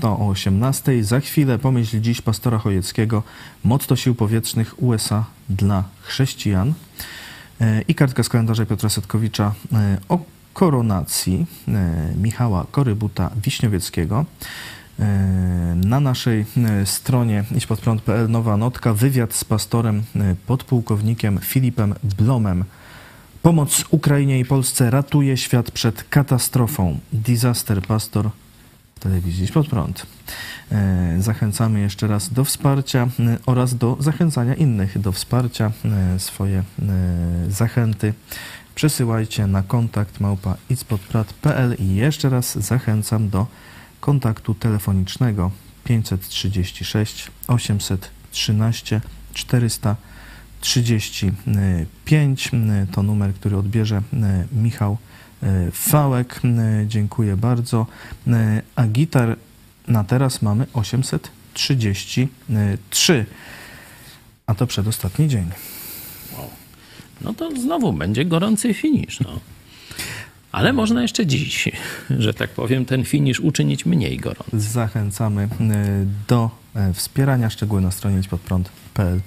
To o 18:00. Za chwilę pomyśl dziś pastora Chodzieckiego. Moc do sił powietrznych USA dla chrześcijan. I kartka z kalendarza Piotra Setkowicza o koronacji Michała Korybuta Wiśniowieckiego. Na naszej stronie idźpodprąd.pl nowa notka, wywiad z pastorem podpułkownikiem Filipem Blomem. Pomoc Ukrainie i Polsce ratuje świat przed katastrofą. Disaster pastor w telewizji Idź Pod Prąd. Zachęcamy jeszcze raz do wsparcia oraz do zachęcania innych do wsparcia. Swoje zachęty przesyłajcie na kontakt@idźpodprad.pl i jeszcze raz zachęcam do kontaktu telefonicznego 536 813 435. To numer, który odbierze Michał Fałek. Dziękuję bardzo. A gitar na teraz mamy 833. A to przedostatni dzień. Wow. No to znowu będzie gorący finisz. No. Ale można jeszcze dziś, że tak powiem, ten finisz uczynić mniej gorący. Zachęcamy do wspierania. Szczegóły na stronie idźpodprąd.pl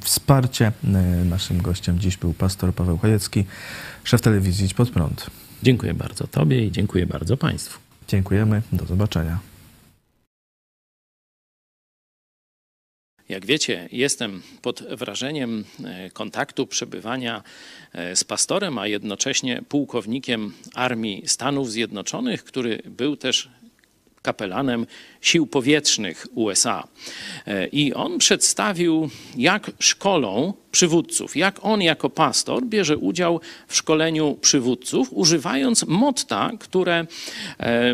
/wsparcie. Naszym gościem dziś był pastor Paweł Chodziecki, szef telewizji Idź Pod Prąd. Dziękuję bardzo Tobie i dziękuję bardzo Państwu. Dziękujemy, do zobaczenia. Jak wiecie, jestem pod wrażeniem kontaktu, przebywania z pastorem, a jednocześnie pułkownikiem Armii Stanów Zjednoczonych, który był też kapelanem Sił Powietrznych USA. I on przedstawił, jak szkolą przywódców, jak on jako pastor bierze udział w szkoleniu przywódców, używając motta, które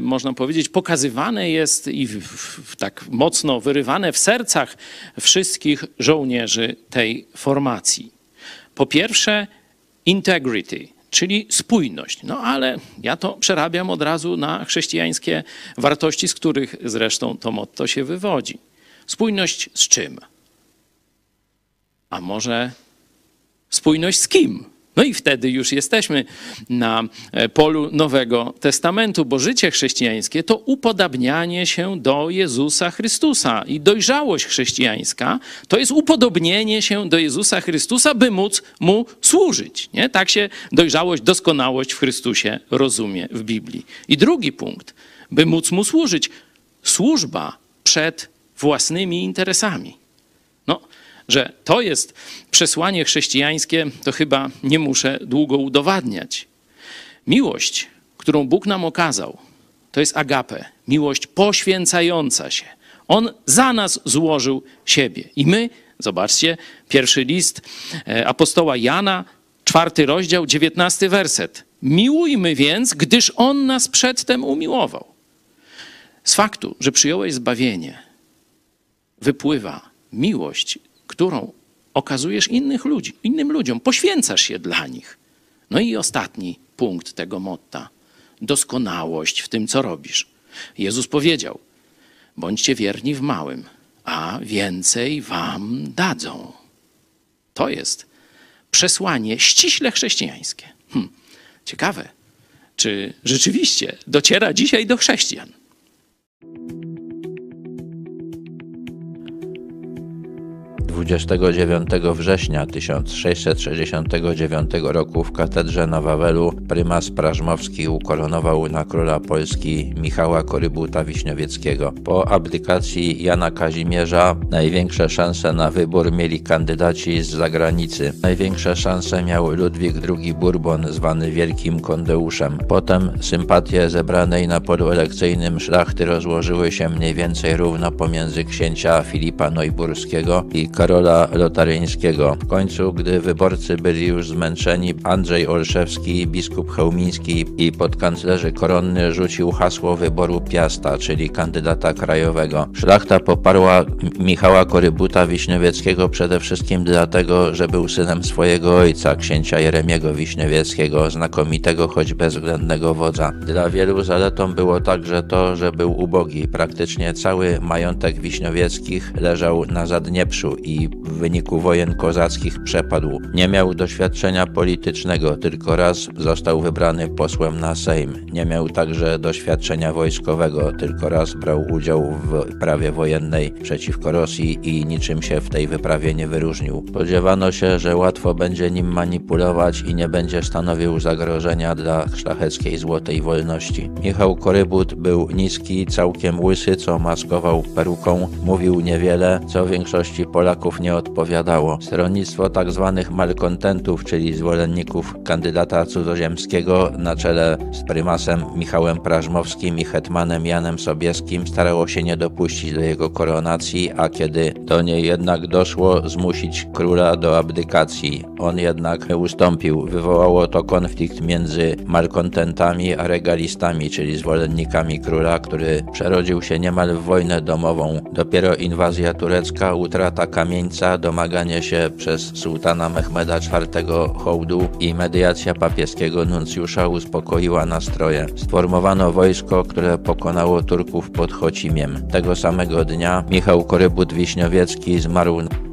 można powiedzieć pokazywane jest i tak mocno wyrywane w sercach wszystkich żołnierzy tej formacji. Po pierwsze, integrity, czyli spójność. No ale ja to przerabiam od razu na chrześcijańskie wartości, z których zresztą to motto się wywodzi. Spójność z czym? A może spójność z kim? No i wtedy już jesteśmy na polu Nowego Testamentu, bo życie chrześcijańskie to upodabnianie się do Jezusa Chrystusa. I dojrzałość chrześcijańska to jest upodobnienie się do Jezusa Chrystusa, by móc Mu służyć. Nie? Tak się dojrzałość, doskonałość w Chrystusie rozumie w Biblii. I drugi punkt, by móc Mu służyć, służba przed własnymi interesami. No, że to jest przesłanie chrześcijańskie, to chyba nie muszę długo udowadniać. Miłość, którą Bóg nam okazał, to jest agape, miłość poświęcająca się. On za nas złożył siebie. I my, zobaczcie, pierwszy list apostoła Jana, 4 rozdział, 19 werset. Miłujmy więc, gdyż On nas przedtem umiłował. Z faktu, że przyjąłeś zbawienie, wypływa miłość, którą okazujesz innym ludziom, poświęcasz się dla nich. No i ostatni punkt tego motta. Doskonałość w tym, co robisz. Jezus powiedział, bądźcie wierni w małym, a więcej wam dadzą. To jest przesłanie ściśle chrześcijańskie. Ciekawe, czy rzeczywiście dociera dzisiaj do chrześcijan. Dwudziestego 29 września 1669 roku w katedrze na Wawelu prymas Prażmowski ukoronował na króla Polski Michała Korybuta Wiśniowieckiego. Po abdykacji Jana Kazimierza największe szanse na wybór mieli kandydaci z zagranicy. Największe szanse miał Ludwik II Bourbon, zwany Wielkim Kondeuszem. Potem sympatie zebranej na polu elekcyjnym szlachty rozłożyły się mniej więcej równo pomiędzy księcia Filipa Neubórskiego i Karola Lotaryńskiego. W końcu, gdy wyborcy byli już zmęczeni, Andrzej Olszewski, biskup chełmiński i podkanclerzy koronny rzucił hasło wyboru Piasta, czyli kandydata krajowego. Szlachta poparła Michała Korybuta Wiśniowieckiego przede wszystkim dlatego, że był synem swojego ojca, księcia Jeremiego Wiśniowieckiego, znakomitego, choć bezwzględnego wodza. Dla wielu zaletą było także to, że był ubogi. Praktycznie cały majątek Wiśniowieckich leżał na Zadnieprzu i w wyniku wojen kozackich przepadł. Nie miał doświadczenia politycznego, tylko raz został wybrany posłem na Sejm. Nie miał także doświadczenia wojskowego, tylko raz brał udział w wyprawie wojennej przeciwko Rosji i niczym się w tej wyprawie nie wyróżnił. Spodziewano się, że łatwo będzie nim manipulować i nie będzie stanowił zagrożenia dla szlacheckiej złotej wolności. Michał Korybut był niski, całkiem łysy, co maskował peruką, mówił niewiele, co większości Polaków nie odpowiadało. Stronnictwo tzw. malkontentów, czyli zwolenników kandydata cudzoziemskiego na czele z prymasem Michałem Prażmowskim i hetmanem Janem Sobieskim starało się nie dopuścić do jego koronacji, a kiedy do niej jednak doszło, zmusić króla do abdykacji. On jednak ustąpił. Wywołało to konflikt między malkontentami a regalistami, czyli zwolennikami króla, który przerodził się niemal w wojnę domową. Dopiero inwazja turecka, utrata Kamieńca, domaganie się przez sułtana Mehmeda IV hołdu i mediacja papieskiego nuncjusza uspokoiła nastroje. Sformowano wojsko, które pokonało Turków pod Chocimiem. Tego samego dnia Michał Korybut Wiśniowiecki zmarł.